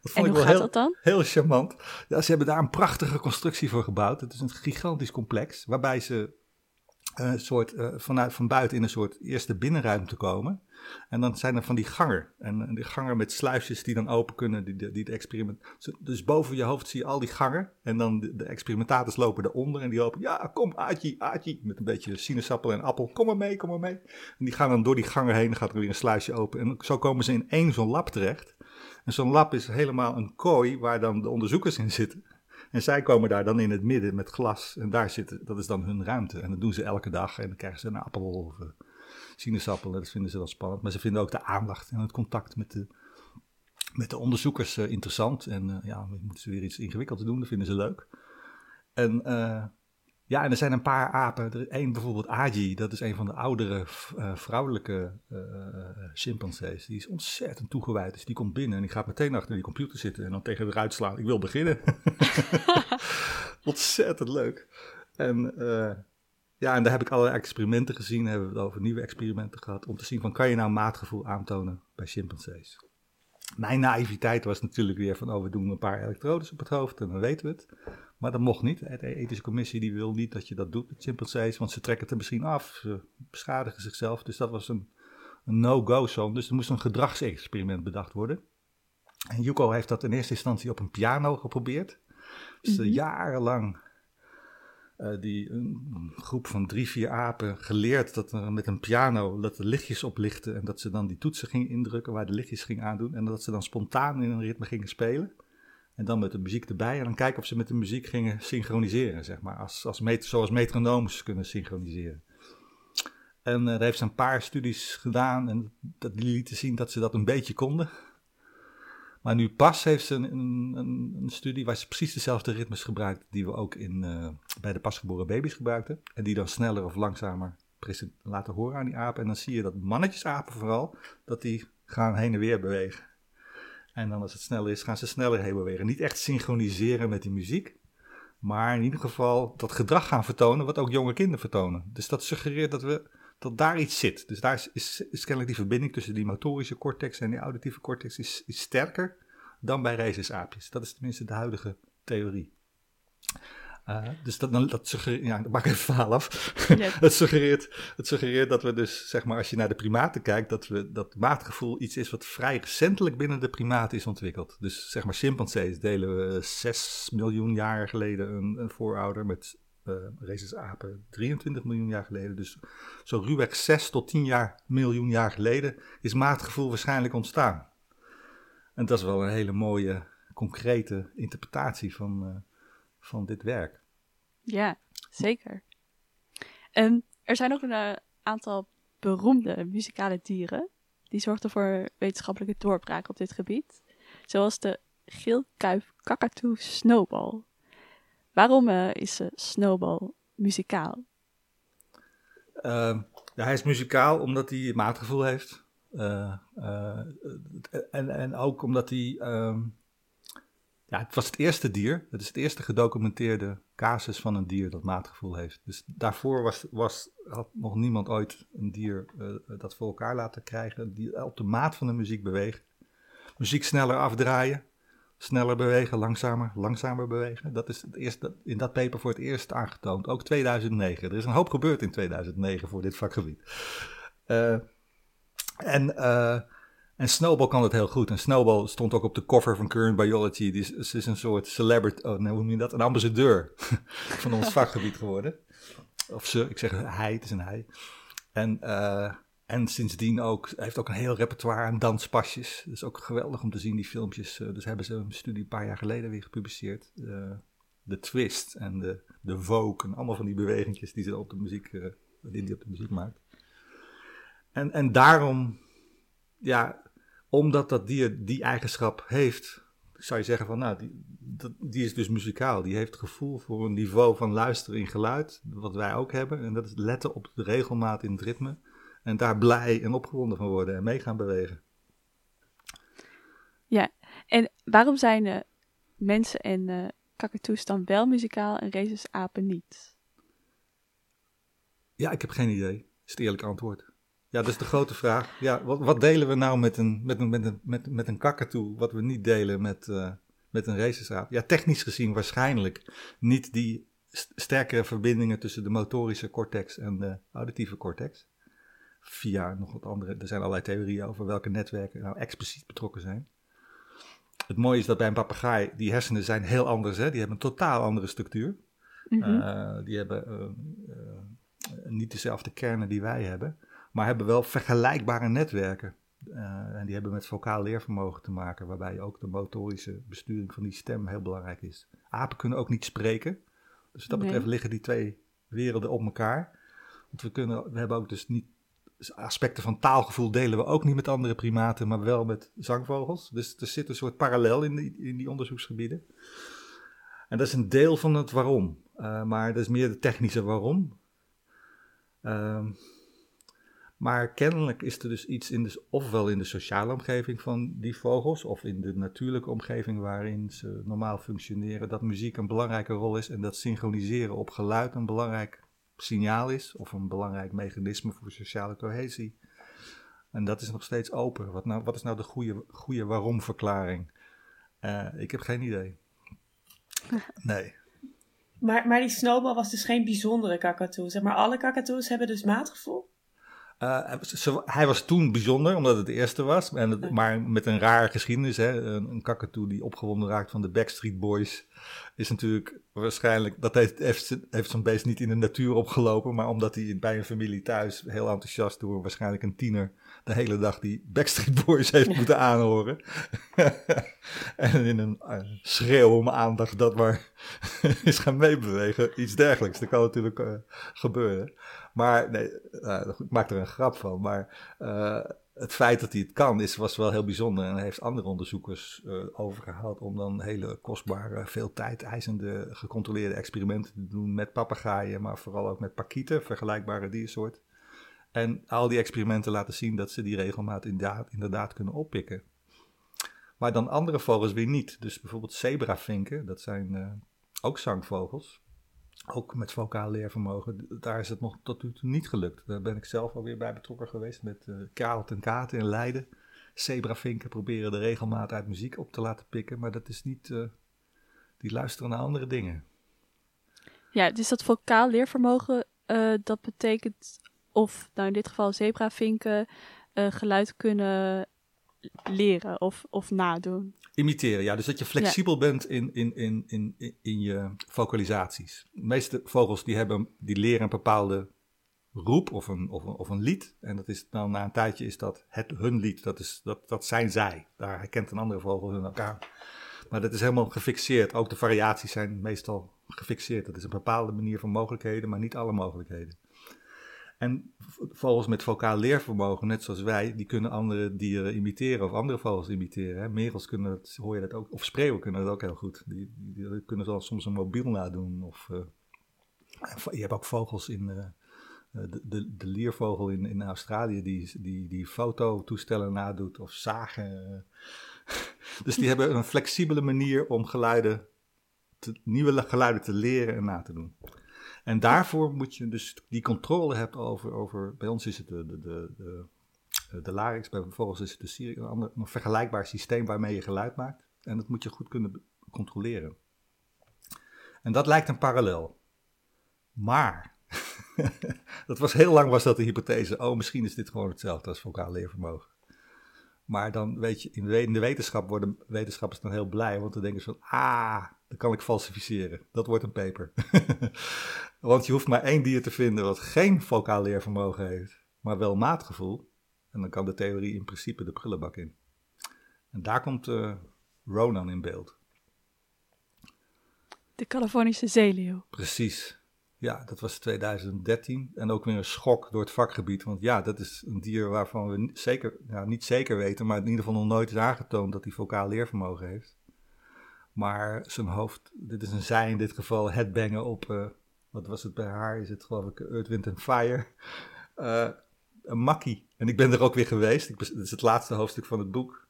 Dat vond en hoe ik wel gaat heel, dat dan? Heel charmant. Ja, ze hebben daar een prachtige constructie voor gebouwd. Het is een gigantisch complex waarbij ze een soort, uh, vanuit, van buiten in een soort eerste binnenruimte komen. En dan zijn er van die gangen. En, en die gangen met sluisjes die dan open kunnen. Die, die het experiment... Dus boven je hoofd zie je al die gangen. En dan de, de experimentators lopen eronder. En die lopen, ja, kom, aatje, aatje. Met een beetje sinaasappel en appel. Kom maar mee, kom maar mee. En die gaan dan door die gangen heen. Dan gaat er weer een sluisje open. En zo komen ze in één zo'n lab terecht. En zo'n lab is helemaal een kooi waar dan de onderzoekers in zitten. En zij komen daar dan in het midden met glas. En daar zitten, dat is dan hun ruimte. En dat doen ze elke dag. En dan krijgen ze een appel of uh, sinaasappel. Dat vinden ze wel spannend. Maar ze vinden ook de aandacht en het contact met de, met de onderzoekers uh, interessant. En uh, ja, dan moeten ze weer iets ingewikkelds doen. Dat vinden ze leuk. En uh, ja, en er zijn een paar apen. Er is één bijvoorbeeld Aji. Dat is een van de oudere uh, vrouwelijke uh, chimpansees. Die is ontzettend toegewijd. Dus die komt binnen en die gaat meteen achter die computer zitten. En dan tegen eruit slaan. Ik wil beginnen. Ontzettend leuk. En uh, ja, en daar heb ik allerlei experimenten gezien. Daar hebben we het over nieuwe experimenten gehad. Om te zien van, kan je nou maatgevoel aantonen bij chimpansees? Mijn naïviteit was natuurlijk weer van, oh, we doen een paar elektrodes op het hoofd en dan weten we het. Maar dat mocht niet. De ethische commissie die wil niet dat je dat doet met chimpansees, want ze trekken het er misschien af. Ze beschadigen zichzelf. Dus dat was een, een no-go zone. Dus er moest een gedragsexperiment bedacht worden. En Yuko heeft dat in eerste instantie op een piano geprobeerd. Dus mm-hmm. jarenlang... Uh, die een groep van drie, vier apen geleerd dat er met een piano dat de lichtjes oplichten en dat ze dan die toetsen gingen indrukken waar de lichtjes gingen aandoen en dat ze dan spontaan in een ritme gingen spelen en dan met de muziek erbij en dan kijken of ze met de muziek gingen synchroniseren, zeg maar, als, als met, zoals metronooms kunnen synchroniseren. En uh, daar heeft ze een paar studies gedaan en dat lieten zien dat ze dat een beetje konden. Maar nu pas heeft ze een, een, een, een studie waar ze precies dezelfde ritmes gebruikt die we ook in, uh, bij de pasgeboren baby's gebruikten. En die dan sneller of langzamer present, laten horen aan die apen. En dan zie je dat mannetjesapen vooral, dat die gaan heen en weer bewegen. En dan als het sneller is, gaan ze sneller heen bewegen. Niet echt synchroniseren met die muziek. Maar in ieder geval dat gedrag gaan vertonen wat ook jonge kinderen vertonen. Dus dat suggereert dat we... dat daar iets zit. Dus daar is, is, is kennelijk die verbinding tussen die motorische cortex en die auditieve cortex is, is sterker dan bij rhesusaapjes. Dat is tenminste de huidige theorie. Uh, dus dat, dat suggereert, ja, dat maak ik even verhaal af. Yep. het, suggereert, het suggereert dat we dus, zeg maar, als je naar de primaten kijkt, dat, we, dat maatgevoel iets is wat vrij recentelijk binnen de primaten is ontwikkeld. Dus zeg maar, chimpansees delen we zes miljoen jaar geleden een, een voorouder met... Uh, rhesusapen drieëntwintig miljoen jaar geleden. Dus zo ruwweg zes tot tien miljoen jaar geleden is maatgevoel waarschijnlijk ontstaan. En dat is wel een hele mooie, concrete interpretatie van, uh, van dit werk. Ja, zeker. Um, er zijn ook een uh, aantal beroemde muzikale dieren. Die zorgden voor wetenschappelijke doorbraak op dit gebied. Zoals de geelkuif kakatoe Snowball. Waarom uh, is uh, Snowball muzikaal? Uh, ja, hij is muzikaal omdat hij maatgevoel heeft. Uh, uh, en, en ook omdat hij... Um, ja, het was het eerste dier. Het is het eerste gedocumenteerde casus van een dier dat maatgevoel heeft. Dus daarvoor was, was, had nog niemand ooit een dier uh, dat voor elkaar laten krijgen. Die op de maat van de muziek bewegen. Muziek sneller afdraaien. Sneller bewegen, langzamer, langzamer bewegen. Dat is het eerst, in dat paper voor het eerst aangetoond. Ook tweeduizend negen. Er is een hoop gebeurd in tweeduizend negen voor dit vakgebied. Uh, en, uh, en Snowball kan dat heel goed. En Snowball stond ook op de cover van Current Biology. Die is, is een soort celebrity, oh, nee, hoe noem je dat? Een ambassadeur van ons vakgebied geworden. Of ze, ik zeg hij, het is een hij. En... Uh, En sindsdien ook, hij heeft ook een heel repertoire aan danspasjes. Dat is ook geweldig om te zien, die filmpjes. Dus hebben ze een studie een paar jaar geleden weer gepubliceerd. Uh, de twist en de, de vogue en allemaal van die bewegingjes die ze op de muziek, uh, die, die op de muziek maakt. En, en daarom, ja, omdat dat dier die eigenschap heeft, zou je zeggen van, nou, die, die is dus muzikaal. Die heeft gevoel voor een niveau van luisteren in geluid, wat wij ook hebben. En dat is letten op de regelmaat in het ritme. En daar blij en opgewonden van worden en mee gaan bewegen. Ja, en waarom zijn uh, mensen en uh, kakatoes dan wel muzikaal en rhesusapen niet? Ja, ik heb geen idee. Dat is het eerlijke antwoord. Ja, dat is de grote vraag. Ja, wat, wat delen we nou met een, met een, met een, met, met een kakatoe wat we niet delen met, uh, met een rhesusaap? Ja, technisch gezien waarschijnlijk niet die st- sterkere verbindingen tussen de motorische cortex en de auditieve cortex. Via nog wat andere, er zijn allerlei theorieën over welke netwerken nou expliciet betrokken zijn. Het mooie is dat bij een papegaai, die hersenen zijn heel anders. Hè? Die hebben een totaal andere structuur. Mm-hmm. Uh, die hebben uh, uh, niet dezelfde kernen die wij hebben, maar hebben wel vergelijkbare netwerken. Uh, en die hebben met vocaal leervermogen te maken, waarbij ook de motorische besturing van die stem heel belangrijk is. Apen kunnen ook niet spreken. Dus wat dat betreft nee. liggen die twee werelden op elkaar. Want we, kunnen, we hebben ook dus niet... aspecten van taalgevoel delen we ook niet met andere primaten, maar wel met zangvogels. Dus er zit een soort parallel in die, in die onderzoeksgebieden. En dat is een deel van het waarom. Uh, maar dat is meer de technische waarom. Uh, maar kennelijk is er dus iets in de, ofwel in de sociale omgeving van die vogels, of in de natuurlijke omgeving waarin ze normaal functioneren, dat muziek een belangrijke rol is en dat synchroniseren op geluid een belangrijk signaal is, of een belangrijk mechanisme voor sociale cohesie. En dat is nog steeds open. Wat, nou, wat is nou de goede, goede waarom-verklaring? Uh, ik heb geen idee. Nee. Maar, maar die Snowball was dus geen bijzondere kakatoe. Zeg maar, alle kakatoes hebben dus maatgevoel? Uh, ze, hij was toen bijzonder, omdat het de eerste was. En het, maar met een rare geschiedenis. Hè? Een, een kakatoe die opgewonden raakt van de Backstreet Boys is natuurlijk waarschijnlijk... Dat heeft, heeft, heeft zo'n beest niet in de natuur opgelopen. Maar omdat hij bij een familie thuis heel enthousiast door waarschijnlijk een tiener de hele dag die Backstreet Boys heeft ja. moeten aanhoren. En in een schreeuw om aandacht dat maar is gaan meebewegen. Iets dergelijks. Dat kan natuurlijk uh, gebeuren. Maar nee, nou, ik maak er een grap van. Maar uh, het feit dat hij het kan is, was wel heel bijzonder. En hij heeft andere onderzoekers uh, overgehaald om dan hele kostbare, veel tijd eisende, gecontroleerde experimenten te doen met papegaaien. Maar vooral ook met parkieten, vergelijkbare diersoort. En al die experimenten laten zien dat ze die regelmaat inderdaad, inderdaad kunnen oppikken. Maar dan andere vogels weer niet. Dus bijvoorbeeld zebravinken, dat zijn uh, ook zangvogels. Ook met vocaal leervermogen, daar is het nog tot nu toe niet gelukt. Daar ben ik zelf alweer bij betrokken geweest met uh, Karel ten Katen in Leiden. Zebravinken proberen de regelmaat uit muziek op te laten pikken, maar dat is niet... Uh, die luisteren naar andere dingen. Ja, dus dat vocaal leervermogen, uh, dat betekent of, nou in dit geval zebravinken, uh, geluid kunnen leren of, of nadoen. Imiteren, ja. Dus dat je flexibel ja. bent in, in, in, in, in je vocalisaties. De meeste vogels die, hebben, die leren een bepaalde roep of een, of een, of een lied. En dat is dan na een tijdje is dat het, hun lied. Dat, is, dat, dat zijn zij. Daar herkent een andere vogel hun elkaar. Maar dat is helemaal gefixeerd. Ook de variaties zijn meestal gefixeerd. Dat is een bepaalde manier van mogelijkheden, maar niet alle mogelijkheden. En vogels met vocaal leervermogen, net zoals wij, die kunnen andere dieren imiteren of andere vogels imiteren. Hè. Merels kunnen dat, hoor je dat ook, of spreeuwen kunnen dat ook heel goed. Die, die, die kunnen zelfs soms een mobiel nadoen. Of, uh, je hebt ook vogels in, uh, de, de, de liervogel in, in Australië die, die, die fototoestellen nadoet of zagen. Dus die hebben een flexibele manier om geluiden te, nieuwe geluiden te leren en na te doen. En daarvoor moet je dus die controle hebben over, over bij ons is het de, de, de, de, de larynx, bij vogels is het de syrinx, een, ander, een vergelijkbaar systeem waarmee je geluid maakt. En dat moet je goed kunnen controleren. En dat lijkt een parallel. Maar, dat was heel lang was dat de hypothese, oh misschien is dit gewoon hetzelfde als vocaal leervermogen. Maar dan weet je, in de wetenschap worden wetenschappers dan heel blij, want dan denken ze van, ah, dat kan ik falsificeren. Dat wordt een paper. Want je hoeft maar één dier te vinden wat geen vocaal leervermogen heeft, maar wel maatgevoel. En dan kan de theorie in principe de prullenbak in. En daar komt uh, Ronan in beeld. De Californische zeeleeuw. Precies. Ja, dat was twintig dertien en ook weer een schok door het vakgebied. Want ja, dat is een dier waarvan we niet zeker, nou, niet zeker weten, maar in ieder geval nog nooit is aangetoond dat hij vocaal leervermogen heeft. Maar zijn hoofd, dit is een zij in dit geval, headbangen op, uh, wat was het bij haar, is het geloof ik Earth, Wind and Fire, uh, een makkie. En ik ben er ook weer geweest, ik, dit is het laatste hoofdstuk van het boek.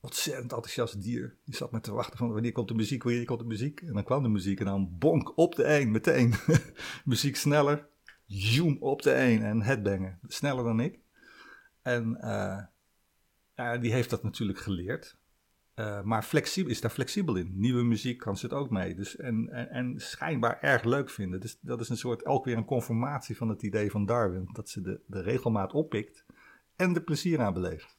Ontzettend enthousiast dier. Die zat maar te wachten van wanneer komt de muziek, wanneer komt de muziek. En dan kwam de muziek en dan bonk op de een, meteen. Muziek sneller, zoom op de een en headbangen. Sneller dan ik. En uh, ja, die heeft dat natuurlijk geleerd. Uh, maar flexibel, is daar flexibel in. Nieuwe muziek kan ze het ook mee. Dus en, en, en schijnbaar erg leuk vinden. Dus dat is een soort, ook weer een conformatie van het idee van Darwin. Dat ze de, de regelmaat oppikt en de plezier aan beleeft.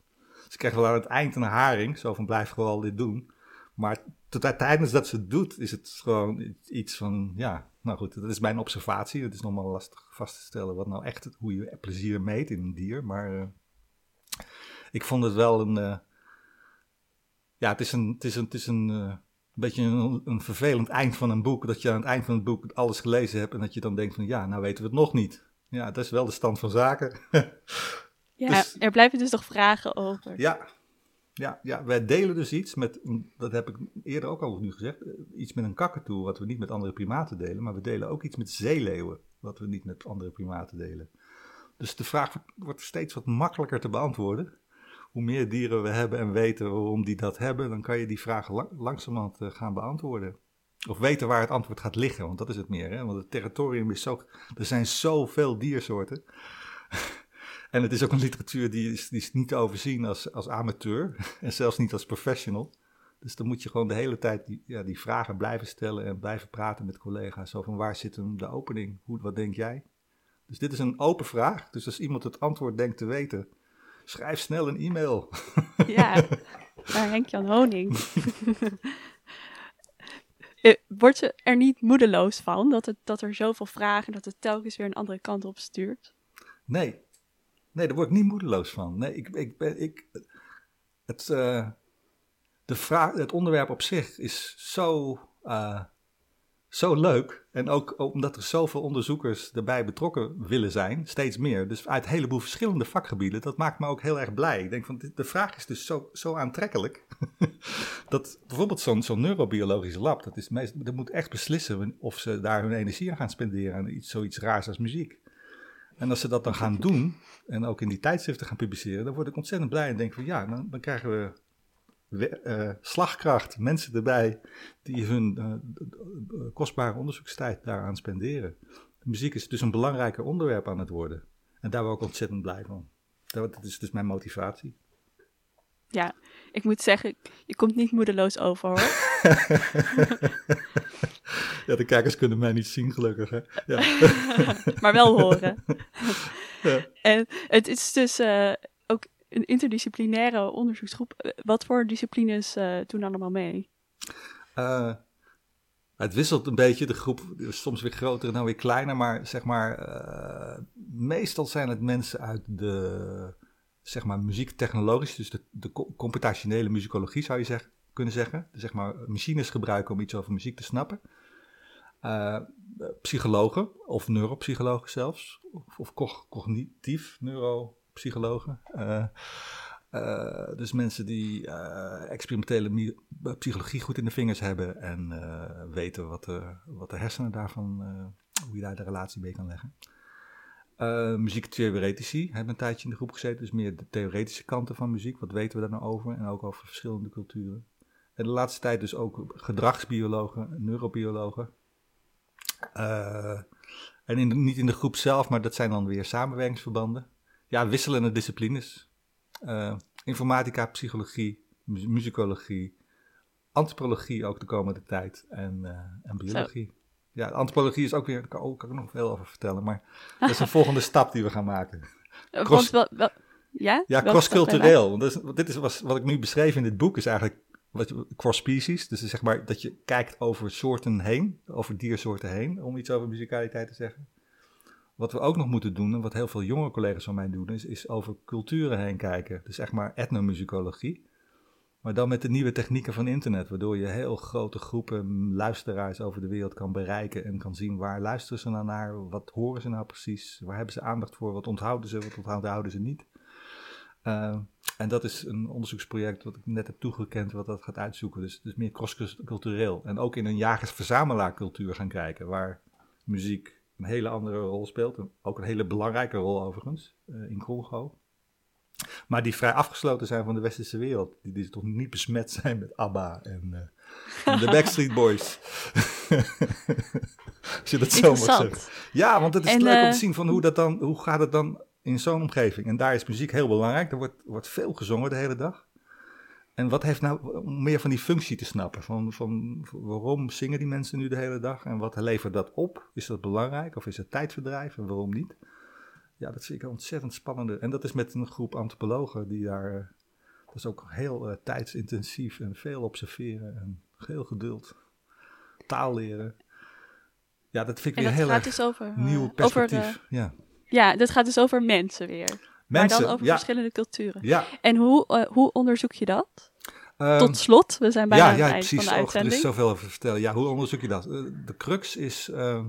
Ze krijgt wel aan het eind een haring. Zo van blijf gewoon dit doen. Maar tot, tijdens dat ze het doet is het gewoon iets van... ja, nou goed, dat is mijn observatie. Het is nog maar lastig vast te stellen wat nou echt, hoe je plezier meet in een dier. Maar uh, ik vond het wel een... Uh, Ja, het is een, het is een, het is een uh, beetje een, een vervelend eind van een boek. Dat je aan het eind van het boek alles gelezen hebt. En dat je dan denkt van ja, nou weten we het nog niet. Ja, dat is wel de stand van zaken. Ja, dus, er blijven dus nog vragen over. Ja, ja, ja, wij delen dus iets met, dat heb ik eerder ook al nu gezegd. Iets met een kakatoe wat we niet met andere primaten delen. Maar we delen ook iets met zeeleeuwen wat we niet met andere primaten delen. Dus de vraag wordt steeds wat makkelijker te beantwoorden. Hoe meer dieren we hebben en weten waarom die dat hebben, dan kan je die vragen lang, langzamerhand uh, gaan beantwoorden. Of weten waar het antwoord gaat liggen, want dat is het meer. Hè? Want het territorium is zo... Er zijn zoveel diersoorten. En het is ook een literatuur die is, die is niet te overzien als, als amateur. En zelfs niet als professional. Dus dan moet je gewoon de hele tijd die, ja, die vragen blijven stellen en blijven praten met collega's. Zo van waar zit hem de opening? Hoe, wat denk jij? Dus dit is een open vraag. Dus als iemand het antwoord denkt te weten... schrijf snel een e-mail. Ja, naar Henk Jan Honing. Wordt ze er niet moedeloos van dat, het, dat er zoveel vragen, dat het telkens weer een andere kant op stuurt? Nee, nee, daar word ik niet moedeloos van. Nee, ik, ik, ben, ik, het, uh, de vraag, het onderwerp op zich is zo, uh, zo leuk. En ook omdat er zoveel onderzoekers erbij betrokken willen zijn, steeds meer. Dus uit een heleboel verschillende vakgebieden, dat maakt me ook heel erg blij. Ik denk van, de vraag is dus zo, zo aantrekkelijk. Dat bijvoorbeeld zo'n, zo'n neurobiologisch lab, dat, is meest, dat moet echt beslissen of ze daar hun energie aan gaan spenderen aan iets, zoiets raars als muziek. En als ze dat dan gaan doen, en ook in die tijdschriften gaan publiceren, dan word ik ontzettend blij en denk van ja, dan, dan krijgen we... We, uh, slagkracht, mensen erbij die hun uh, kostbare onderzoekstijd daaraan spenderen. De muziek is dus een belangrijker onderwerp aan het worden. En daar ben ik ook ontzettend blij van. Dat is dus mijn motivatie. Ja, ik moet zeggen, je komt niet moedeloos over hoor. Ja, de kijkers kunnen mij niet zien gelukkig hè. Ja. Maar wel horen. Ja. En het is dus... Uh, een interdisciplinaire onderzoeksgroep. Wat voor disciplines uh, doen allemaal mee? Uh, het wisselt een beetje. De groep is soms weer groter en dan weer kleiner. Maar zeg maar, uh, meestal zijn het mensen uit de zeg maar, muziektechnologische, dus de, de computationele muzikologie zou je zeg, kunnen zeggen. Dus zeg maar machines gebruiken om iets over muziek te snappen. Uh, psychologen of neuropsychologen zelfs. Of, of co- cognitief neuro. Psychologen. Uh, uh, dus mensen die uh, experimentele mi- psychologie goed in de vingers hebben en uh, weten wat de, wat de hersenen daarvan, uh, hoe je daar de relatie mee kan leggen. Uh, muziektheoretici hebben een tijdje in de groep gezeten, dus meer de theoretische kanten van muziek. Wat weten we daar nou over? En ook over verschillende culturen. En de laatste tijd dus ook gedragsbiologen, neurobiologen. Uh, en in de, niet in de groep zelf, maar dat zijn dan weer samenwerkingsverbanden. Ja, wisselende disciplines. Uh, informatica, psychologie, mu- muzikologie, antropologie ook de komende tijd en, uh, en biologie. Zo. Ja, antropologie is ook weer, daar kan, oh, kan ik nog veel over vertellen, maar dat is een volgende stap die we gaan maken. Cross, wel, wel, ja, ja cross-cultureel. Want dat is, dit is was, wat ik nu beschreef in dit boek is eigenlijk wat, cross-species. Dus zeg maar dat je kijkt over soorten heen, over diersoorten heen, om iets over muzikaliteit te zeggen. Wat we ook nog moeten doen, en wat heel veel jongere collega's van mij doen, is, is over culturen heen kijken. Dus echt maar etnomusicologie. Maar dan met de nieuwe technieken van internet, waardoor je heel grote groepen luisteraars over de wereld kan bereiken en kan zien waar luisteren ze nou naar, wat horen ze nou precies, waar hebben ze aandacht voor, wat onthouden ze, wat onthouden ze niet. Uh, en dat is een onderzoeksproject wat ik net heb toegekend, wat dat gaat uitzoeken. Dus, dus meer cross-cultureel. En ook in een jagers-verzamelaarcultuur gaan kijken, waar muziek een hele andere rol speelt. Ook een hele belangrijke rol overigens, uh, in Congo. Maar die vrij afgesloten zijn van de westerse wereld. Die, die toch niet besmet zijn met ABBA en, uh, en de Backstreet Boys. Als je dat zo mag zeggen. Ja, want het is en, leuk uh, om te zien van hoe, dat dan, hoe gaat het dan in zo'n omgeving. En daar is muziek heel belangrijk. Er wordt, wordt veel gezongen de hele dag. En wat heeft nou, om meer van die functie te snappen, van, van waarom zingen die mensen nu de hele dag en wat levert dat op? Is dat belangrijk of is het tijdverdrijf en waarom niet? Ja, dat vind ik ontzettend spannende. En dat is met een groep antropologen die daar, dat is ook heel uh, tijdsintensief en veel observeren en heel geduld, taal leren. Ja, dat vind ik en weer heel erg dus over, nieuw perspectief. Over de, ja. ja, dat gaat dus over mensen weer. Mensen, maar dan over ja. verschillende culturen. Ja. En hoe, uh, hoe onderzoek je dat? Um, Tot slot, we zijn bijna ja, ja, aan het eind precies, van de uitzending. Ja, precies, er is zoveel over te vertellen. Ja, hoe onderzoek je dat? Uh, de, crux is, uh,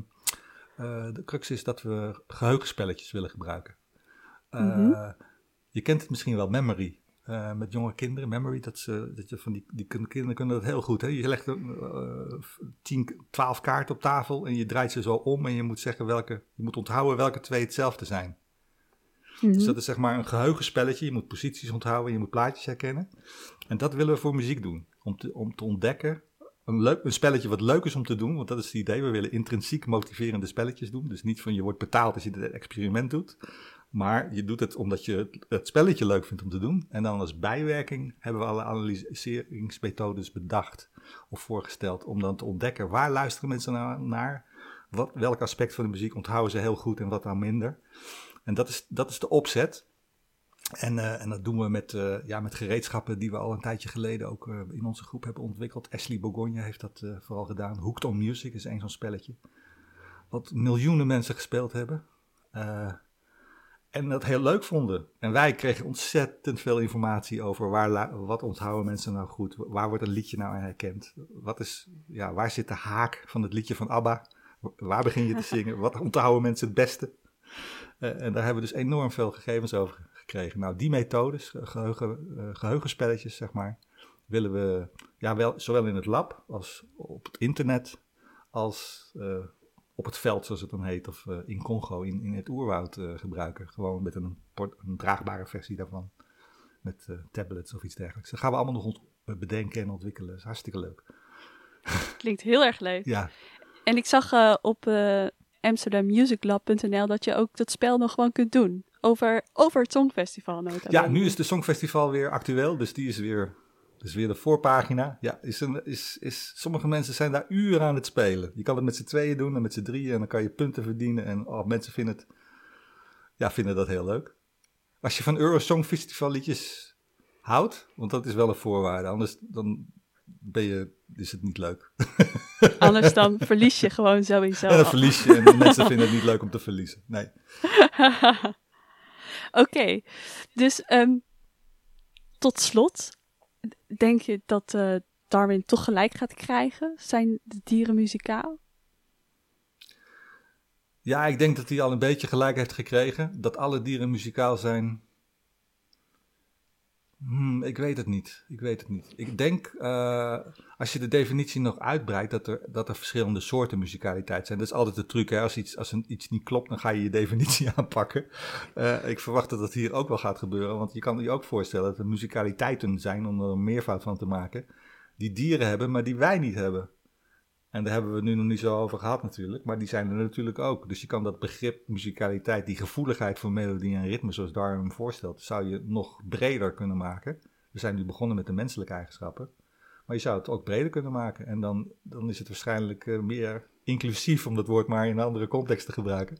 uh, de crux is dat we geheugenspelletjes willen gebruiken. Uh, mm-hmm. Je kent het misschien wel, memory. Uh, met jonge kinderen, memory, dat ze, dat je van die, die kinderen kunnen dat heel goed. Hè? Je legt tien, twaalf kaarten op tafel en je draait ze zo om en je moet zeggen welke, je moet onthouden welke twee hetzelfde zijn. Mm-hmm. Dus dat is zeg maar een geheugenspelletje. Je moet posities onthouden, je moet plaatjes herkennen. En dat willen we voor muziek doen. Om te, om te ontdekken, een, leuk, een spelletje wat leuk is om te doen. Want dat is het idee, we willen intrinsiek motiverende spelletjes doen. Dus niet van je wordt betaald als je dit experiment doet. Maar je doet het omdat je het, het spelletje leuk vindt om te doen. En dan als bijwerking hebben we alle analyseringsmethodes bedacht of voorgesteld. Om dan te ontdekken, waar luisteren mensen nou naar? Wat, welk aspect van de muziek onthouden ze heel goed en wat dan minder? En dat is, dat is de opzet. En, uh, en dat doen we met, uh, ja, met gereedschappen die we al een tijdje geleden ook uh, in onze groep hebben ontwikkeld. Ashley Bourgogne heeft dat uh, vooral gedaan. Hooked on Music is één zo'n spelletje. Wat miljoenen mensen gespeeld hebben. Uh, en dat heel leuk vonden. En wij kregen ontzettend veel informatie over waar la- wat onthouden mensen nou goed. Waar wordt een liedje nou aan herkend? Wat is, ja, waar zit de haak van het liedje van ABBA? Waar begin je te zingen? Wat onthouden mensen het beste? Uh, en daar hebben we dus enorm veel gegevens over gekregen. Nou, die methodes, geheugen, uh, geheugenspelletjes, zeg maar, willen we ja, wel, zowel in het lab als op het internet, als uh, op het veld, zoals het dan heet, of uh, in Congo, in, in het oerwoud uh, gebruiken. Gewoon met een, port- een draagbare versie daarvan, met uh, tablets of iets dergelijks. Dat gaan we allemaal nog ont- bedenken en ontwikkelen. Dat is hartstikke leuk. Klinkt heel erg leuk. Ja. En ik zag uh, op... Uh... amsterdam music lab punt n l dat je ook dat spel nog gewoon kunt doen. Over, over het Songfestival. Nota ja, nu is de Songfestival weer actueel. Dus die is weer, dus weer de voorpagina. Ja, is een, is, is, sommige mensen zijn daar uren aan het spelen. Je kan het met z'n tweeën doen en met z'n drieën. En dan kan je punten verdienen. En oh, mensen vinden, het, ja, vinden dat heel leuk. Als je van Euro Songfestival liedjes houdt. Want dat is wel een voorwaarde. Anders dan ben je, is het niet leuk. Anders dan verlies je gewoon sowieso. Ja, dan verlies je en mensen vinden het niet leuk om te verliezen. Nee. Oké, okay. dus um, tot slot. Denk je dat uh, Darwin toch gelijk gaat krijgen? Zijn de dieren muzikaal? Ja, ik denk dat hij al een beetje gelijk heeft gekregen. Dat alle dieren muzikaal zijn... Hmm, ik weet het niet. Ik weet het niet. Ik denk, uh, als je de definitie nog uitbreidt, dat er, dat er verschillende soorten muzikaliteit zijn. Dat is altijd de truc, hè? Als iets, als een, iets niet klopt, dan ga je je definitie aanpakken. Uh, ik verwacht dat dat hier ook wel gaat gebeuren, want je kan je ook voorstellen dat er muzikaliteiten zijn, om er een meervoud van te maken, die dieren hebben, maar die wij niet hebben. En daar hebben we het nu nog niet zo over gehad natuurlijk, maar die zijn er natuurlijk ook. Dus je kan dat begrip muzikaliteit, die gevoeligheid voor melodie en ritme zoals Darwin hem voorstelt, zou je nog breder kunnen maken. We zijn nu begonnen met de menselijke eigenschappen, maar je zou het ook breder kunnen maken. En dan, dan is het waarschijnlijk meer inclusief, om dat woord maar in een andere context te gebruiken.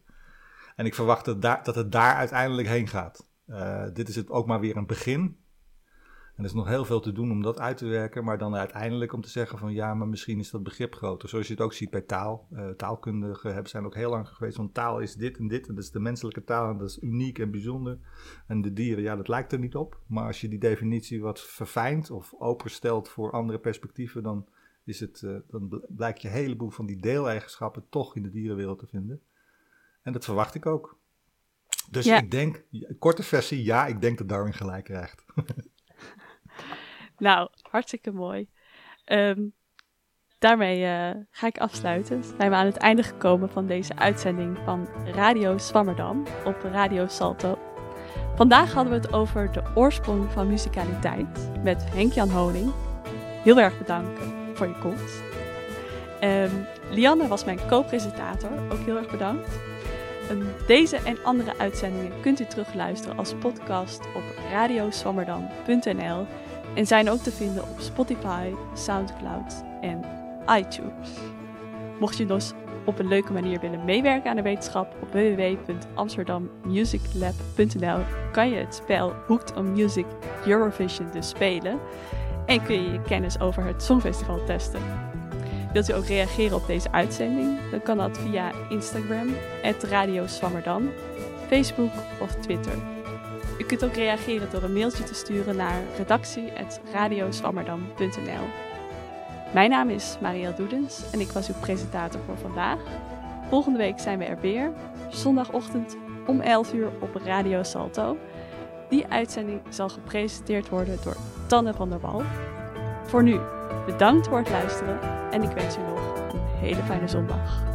En ik verwacht dat, daar, dat het daar uiteindelijk heen gaat. Uh, dit is het ook maar weer een begin. En er is nog heel veel te doen om dat uit te werken, maar dan uiteindelijk om te zeggen van ja, maar misschien is dat begrip groter. Zoals je het ook ziet bij taal. Uh, taalkundigen zijn ook heel lang geweest van taal is dit en dit en dat is de menselijke taal en dat is uniek en bijzonder. En de dieren, ja, dat lijkt er niet op. Maar als je die definitie wat verfijnt of openstelt voor andere perspectieven, dan, is het, uh, dan blijkt je een heleboel van die deeleigenschappen toch in de dierenwereld te vinden. En dat verwacht ik ook. Dus ja. Ik denk, korte versie, ja, ik denk dat Darwin gelijk krijgt. Nou, hartstikke mooi. Um, daarmee uh, ga ik afsluiten. Zijn we aan het einde gekomen van deze uitzending van Radio Swammerdam op Radio Salto. Vandaag hadden we het over de oorsprong van musicaliteit met Henk Jan Honing. Heel erg bedankt voor je komst. Um, Rianna was mijn co-presentator, ook heel erg bedankt. Um, deze en andere uitzendingen kunt u terugluisteren als podcast op radio swammerdam punt n l en zijn ook te vinden op Spotify, Soundcloud en iTunes. Mocht je dus op een leuke manier willen meewerken aan de wetenschap, op w w w punt amsterdam music lab punt n l kan je het spel Hooked on Music Eurovision dus spelen en kun je je kennis over het Songfestival testen. Wilt u ook reageren op deze uitzending? Dan kan dat via Instagram, Radio Swammerdam, Facebook of Twitter. U kunt ook reageren door een mailtje te sturen naar redactie apenstaartje radio swammerdam punt n l. Mijn naam is Marielle Doedens en ik was uw presentator voor vandaag. Volgende week zijn we er weer, zondagochtend om elf uur op Radio Salto. Die uitzending zal gepresenteerd worden door Tanne van der Wal. Voor nu, bedankt voor het luisteren en ik wens u nog een hele fijne zondag.